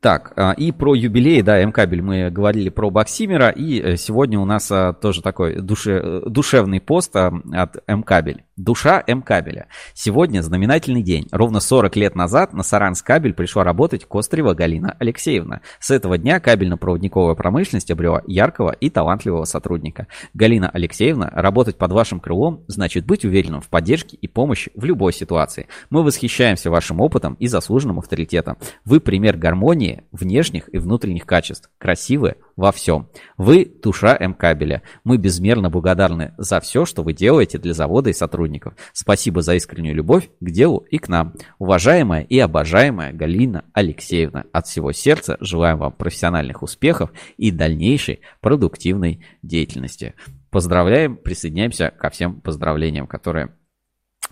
Так, и про юбилей, да, М-кабель мы говорили про боксимера, и сегодня у нас тоже такой душевный пост от М-кабель. Душа М-кабеля. Сегодня знаменательный день. Ровно 40 лет назад на Саранскабель пришла работать Кострева Галина Алексеевна. С этого дня кабельно-проводниковая промышленность обрела яркого и талантливого сотрудника. Галина Алексеевна, работать под вашим крылом значит быть уверенным в поддержке и помощи в любой ситуации. Мы восхищаемся вашим опытом и заслуженным авторитетом. Вы пример гармонии внешних и внутренних качеств. Красивы во всем. Вы душа М-кабеля. Мы безмерно благодарны за все, что вы делаете для завода и сотрудников. Спасибо за искреннюю любовь к делу и к нам. Уважаемая и обожаемая Галина Алексеевна, от всего сердца желаем вам профессиональных успехов и дальнейшей продуктивной деятельности. Поздравляем, присоединяемся ко всем поздравлениям, которые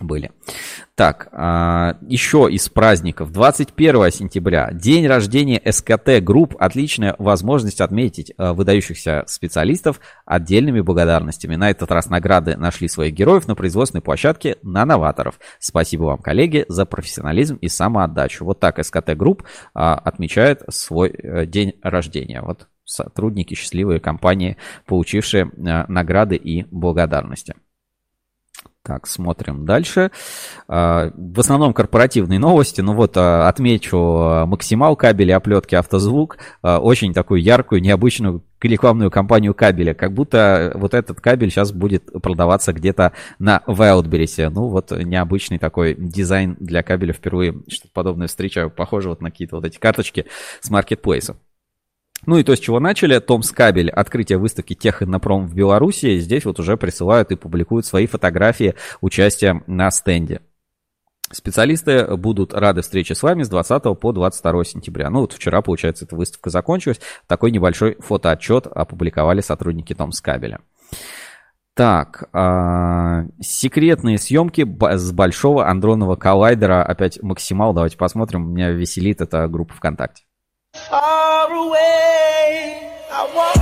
были. Так, еще из праздников. 21 сентября, день рождения СКТ Групп. Отличная возможность отметить выдающихся специалистов отдельными благодарностями. На этот раз награды нашли своих героев на производственной площадке на новаторов. Спасибо вам, коллеги, за профессионализм и самоотдачу. Вот так СКТ Групп отмечает свой день рождения. Вот сотрудники счастливой компании, получившие награды и благодарности. Так, смотрим дальше. В основном корпоративные новости. Ну вот, отмечу Максимал кабели, оплетки, Автозвук. Очень такую яркую, необычную рекламную кампанию кабеля. Как будто вот этот кабель сейчас будет продаваться где-то на Wildberries. Ну вот, необычный такой дизайн для кабеля. Впервые что-то подобное встречаю. Похоже вот на какие-то вот эти карточки с маркетплейсов. Ну и то, с чего начали, Томскабель, открытие выставки Техиннопром в Беларуси, здесь вот уже присылают и публикуют свои фотографии участия на стенде. Специалисты будут рады встрече с вами с 20 по 22 сентября. Ну вот вчера, получается, эта выставка закончилась, такой небольшой фотоотчет опубликовали сотрудники Томскабеля. Так, секретные съемки с большого андронного коллайдера, опять Максимал, давайте посмотрим, меня веселит эта группа ВКонтакте. Far away, I walk.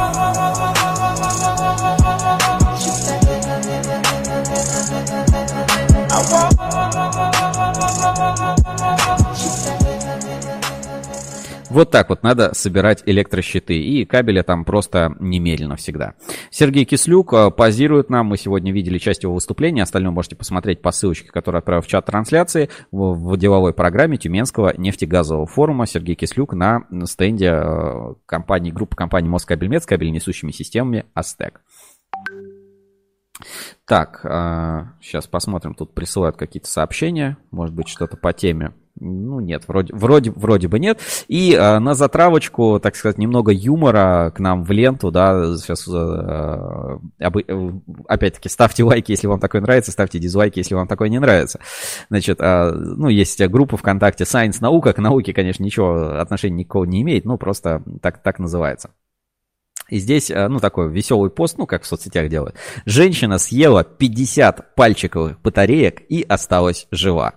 She said, I walk. She said. Вот так вот надо собирать электрощиты, и кабеля там просто немерено всегда. Сергей Кислюк позирует нам, мы сегодня видели часть его выступления, остальное можете посмотреть по ссылочке, которую отправил в чат трансляции, в деловой программе Тюменского нефтегазового форума. Сергей Кислюк на стенде компании, группы компаний Москабельмет с кабельнесущими системами Астек. Так, сейчас посмотрим, тут присылают какие-то сообщения, может быть, что-то по теме. Ну, нет, вроде бы нет. И на затравочку, так сказать, немного юмора к нам в ленту, да, сейчас опять-таки ставьте лайки, если вам такое нравится, ставьте дизлайки, если вам такое не нравится. Значит, ну, есть группа ВКонтакте Science Наука, к науке, конечно, ничего отношения никакого не имеет, ну, просто так называется. И здесь, ну, такой веселый пост, ну, как в соцсетях делают. Женщина съела 50 пальчиковых батареек и осталась жива.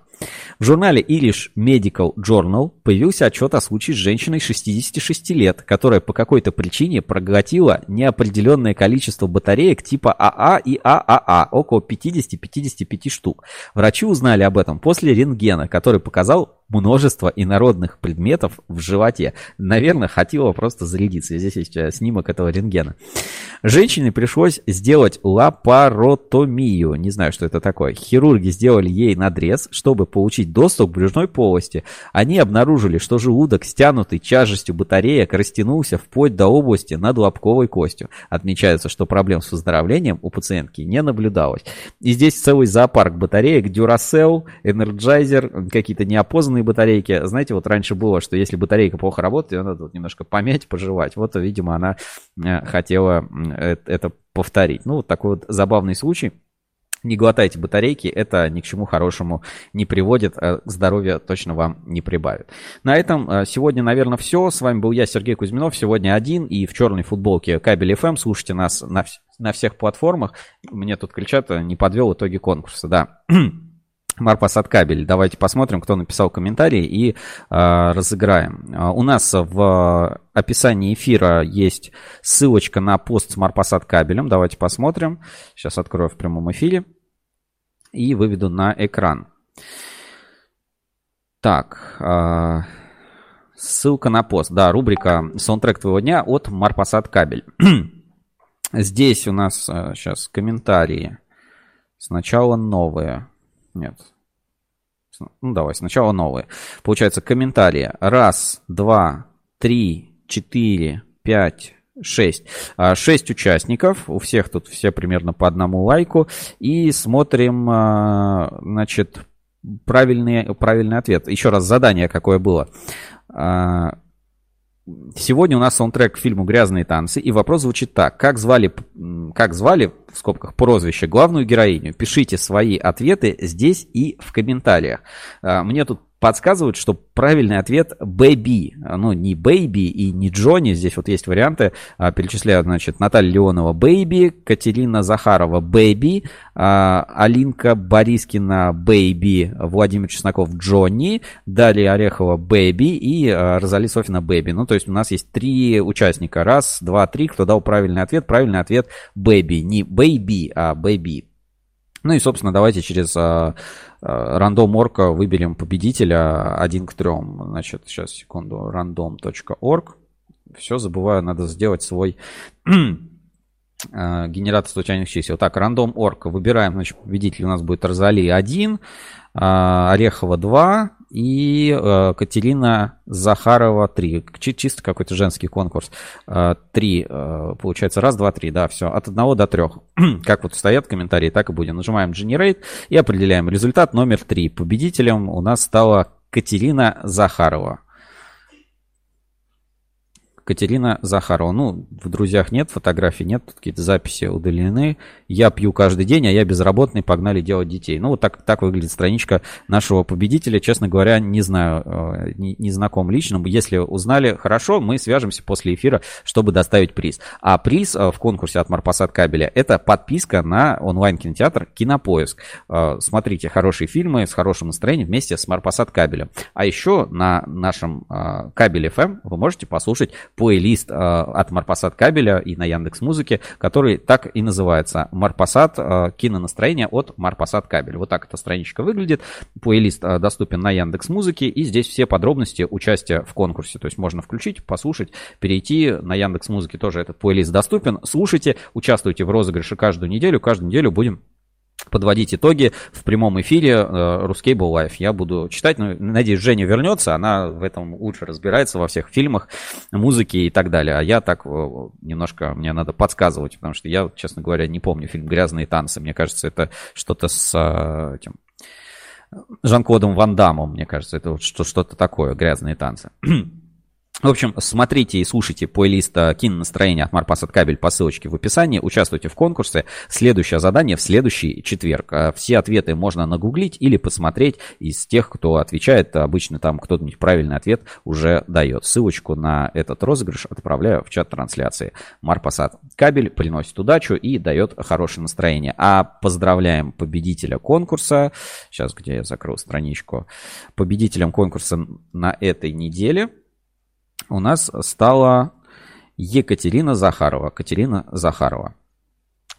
В журнале Irish Medical Journal появился отчет о случае с женщиной 66 лет, которая по какой-то причине проглотила неопределенное количество батареек типа АА и ААА, около 50-55 штук. Врачи узнали об этом после рентгена, который показал множество инородных предметов в животе. Наверное, хотела просто зарядиться. Здесь есть снимок этого рентгена. Женщине пришлось сделать лапаротомию. Не знаю, что это такое. Хирурги сделали ей надрез, чтобы получить доступ к брюшной полости. Они обнаружили, что желудок, стянутый тяжестью батареек, растянулся вплоть до области над лобковой костью. Отмечается, что проблем с выздоровлением у пациентки не наблюдалось. И здесь целый зоопарк батареек. Duracell, Energizer, какие-то неопознанные сломанные батарейки. Знаете, вот раньше было, что если батарейка плохо работает, ее надо вот немножко помять, пожевать. Вот, видимо, она хотела это повторить. Ну, вот такой вот забавный случай. Не глотайте батарейки, это ни к чему хорошему не приводит, здоровья точно вам не прибавит. На этом сегодня, наверное, все. С вами был я, Сергей Кузьминов, сегодня один и в черной футболке Кабель.фм. Слушайте нас на всех платформах. Мне тут кричат, не подвел итоги конкурса, да. Марпосадкабель. Давайте посмотрим, кто написал комментарий, и разыграем. У нас в описании эфира есть ссылочка на пост с Марпосадкабелем. Давайте посмотрим. Сейчас открою в прямом эфире и выведу на экран. Так, ссылка на пост. Да, рубрика «Саундтрек твоего дня» от Марпосадкабель. Здесь у нас сейчас комментарии. Сначала новые. Нет. Ну, давай, сначала новые. Получается, комментарии. 1, 2, 3, 4, 5, 6. 6 участников. У всех тут все примерно по одному лайку. И смотрим, значит, правильный ответ. Еще раз задание какое было. Сегодня у нас саундтрек к фильму «Грязные танцы», и вопрос звучит так. Как звали, в скобках, прозвище, главную героиню? Пишите свои ответы здесь и в комментариях. Мне тут подсказывают, что правильный ответ «Бэби». Ну, не «Бэйби» и не «Джонни». Здесь вот есть варианты. Перечисляю, значит, Наталья Леонова «Бэйби», Катерина Захарова «Бэйби», Алинка Борискина «Бэйби», Владимир Чесноков «Джонни», Дарья Орехова «Бэйби» и Розали Софина «Бэйби». Ну, то есть у нас есть 3 участника. 1, 2, 3. Кто дал правильный ответ? Правильный ответ «Бэйби». Не «Бэйби», а «Бэйби». Ну и, собственно, давайте через рандом.орг выберем победителя 1 к 3. Значит, сейчас, секунду, random.org. Все, забываю, надо сделать свой генератор случайных чисел. Так, random.org. Выбираем, значит, победитель у нас будет Розали 1, Орехова 2 и Катерина Захарова 3. Чисто какой-то женский конкурс. 3, получается, 1, 2, 3. Да, все, от 1 до 3. Как вот стоят комментарии, так и будем. Нажимаем Generate и определяем результат номер 3. Победителем у нас стала Катерина Захарова. Катерина Захарова. Ну, в друзьях нет, фотографий нет, тут какие-то записи удалены. Я пью каждый день, а я безработный, погнали делать детей. Ну, вот так выглядит страничка нашего победителя. Честно говоря, не знаю, не знаком лично. Если узнали, хорошо, мы свяжемся после эфира, чтобы доставить приз. А приз в конкурсе от Марпосадкабеля — это подписка на онлайн-кинотеатр «Кинопоиск». Смотрите хорошие фильмы с хорошим настроением вместе с Марпосадкабелем. А еще на нашем Кабель.фм вы можете послушать плейлист от Марпосадкабеля и на Яндекс.Музыке, который так и называется «Марпосад. Кинонастроение от Марпосадкабель». Вот так эта страничка выглядит. Плейлист доступен на Яндекс.Музыке, и здесь все подробности участия в конкурсе. То есть можно включить, послушать, перейти. На Яндекс.Музыке тоже этот плейлист доступен. Слушайте, участвуйте в розыгрыше каждую неделю. Каждую неделю будем подводить итоги в прямом эфире RusCable Live. Я буду читать. Ну, надеюсь, Женя вернется. Она в этом лучше разбирается, во всех фильмах, музыке и так далее. А я так немножко, мне надо подсказывать, потому что я, честно говоря, не помню фильм «Грязные танцы». Мне кажется, это что-то с этим Жан-Клодом Ван Даммом. Мне кажется, это вот что-то такое «Грязные танцы». В общем, смотрите и слушайте плейлист «Кинонастроение» от Марпосадкабель по ссылочке в описании. Участвуйте в конкурсе. Следующее задание в следующий четверг. Все ответы можно нагуглить или посмотреть из тех, кто отвечает. Обычно там кто-нибудь правильный ответ уже дает. Ссылочку на этот розыгрыш отправляю в чат трансляции. Марпосадкабель приносит удачу и дает хорошее настроение. А поздравляем победителя конкурса. Сейчас, где я закрыл страничку. Победителем конкурса на этой неделе у нас стала Екатерина Захарова. Катерина Захарова.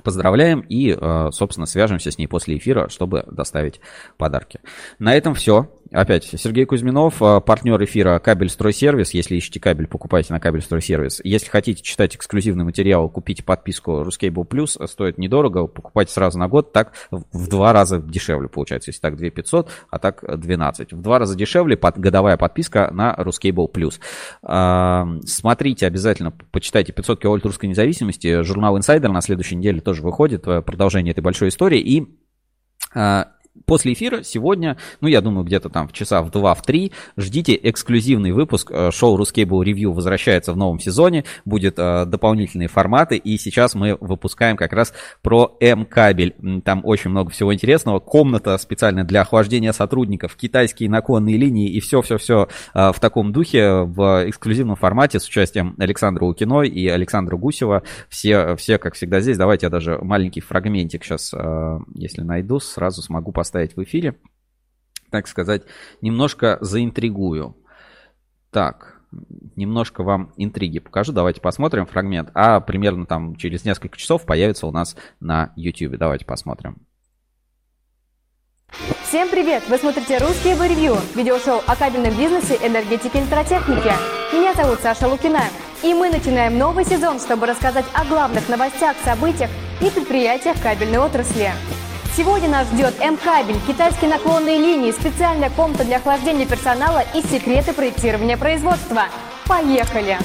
Поздравляем и, собственно, свяжемся с ней после эфира, чтобы доставить подарки. На этом все. Опять Сергей Кузьминов, партнер эфира Кабельстройсервис. Если ищете кабель, покупайте на Кабельстройсервис. Если хотите читать эксклюзивный материал, купите подписку RusCable Плюс. Стоит недорого, покупайте сразу на год. Так в 2 раза дешевле получается. Если так 2500, а так 12. В 2 раза дешевле годовая подписка на RusCable Плюс. Смотрите обязательно, почитайте 500 киловольт русской независимости. Журнал «Инсайдер» на следующей неделе тоже выходит. Продолжение этой большой истории. И После эфира сегодня, ну я думаю, где-то там в часа в 2-3, ждите эксклюзивный выпуск. Шоу RusCable Review возвращается в новом сезоне, будут дополнительные форматы, и сейчас мы выпускаем как раз про М-кабель. Там очень много всего интересного. Комната специально для охлаждения сотрудников, китайские наконные линии и все-все-все в таком духе, в эксклюзивном формате с участием Александра Лукиной и Александра Гусева. Все, как всегда, здесь. Давайте я даже маленький фрагментик сейчас, если найду, сразу смогу поставить в эфире, так сказать, немножко заинтригую. Так, немножко вам интриги покажу. Давайте посмотрим фрагмент. А примерно там через несколько часов появится у нас на YouTube. Давайте посмотрим. Всем привет! Вы смотрите RusCable Review, видеошоу о кабельном бизнесе, энергетике и электротехнике. Меня зовут Саша Лукина. И мы начинаем новый сезон, чтобы рассказать о главных новостях, событиях и предприятиях кабельной отрасли. Сегодня нас ждет М-кабель, китайские наклонные линии, специальная комната для охлаждения персонала и секреты проектирования производства. Поехали!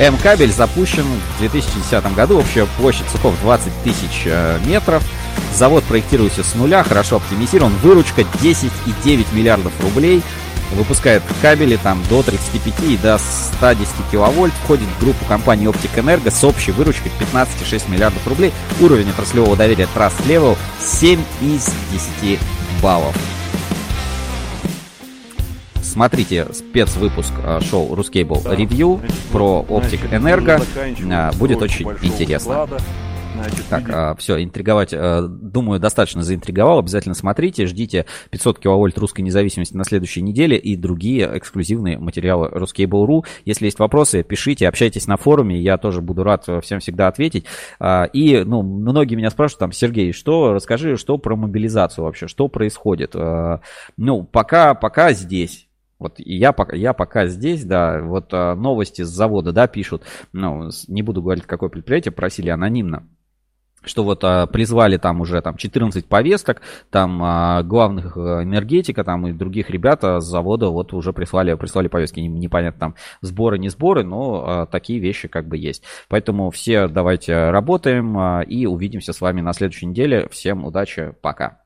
М-кабель запущен в 2010 году. Общая площадь цехов 20 тысяч метров. Завод проектируется с нуля, хорошо оптимизирован. Выручка 10,9 миллиардов рублей. Выпускает кабели там до 35 и до 110 киловольт. Входит в группу компании Оптик Энерго с общей выручкой 15,6 миллиардов рублей. Уровень отраслевого доверия Trust Level 7 из 10 баллов. Смотрите спецвыпуск шоу RusCable Review про Оптик Энерго. Будет очень интересно. Так, все, интриговать, думаю, достаточно заинтриговал. Обязательно смотрите, ждите 500 киловольт русской независимости на следующей неделе и другие эксклюзивные материалы RusCable.Ru. Если есть вопросы, пишите, общайтесь на форуме, я тоже буду рад всем всегда ответить. И, ну, многие меня спрашивают, там, Сергей, расскажи, что про мобилизацию вообще, что происходит? Ну, пока здесь. Вот я пока здесь, да, вот новости с завода, да, пишут, ну, не буду говорить, какое предприятие, просили анонимно, что вот призвали там уже там 14 повесток, там главных энергетика там и других ребят с завода вот уже прислали повестки, непонятно там сборы, но такие вещи как бы есть. Поэтому все давайте работаем и увидимся с вами на следующей неделе. Всем удачи, пока.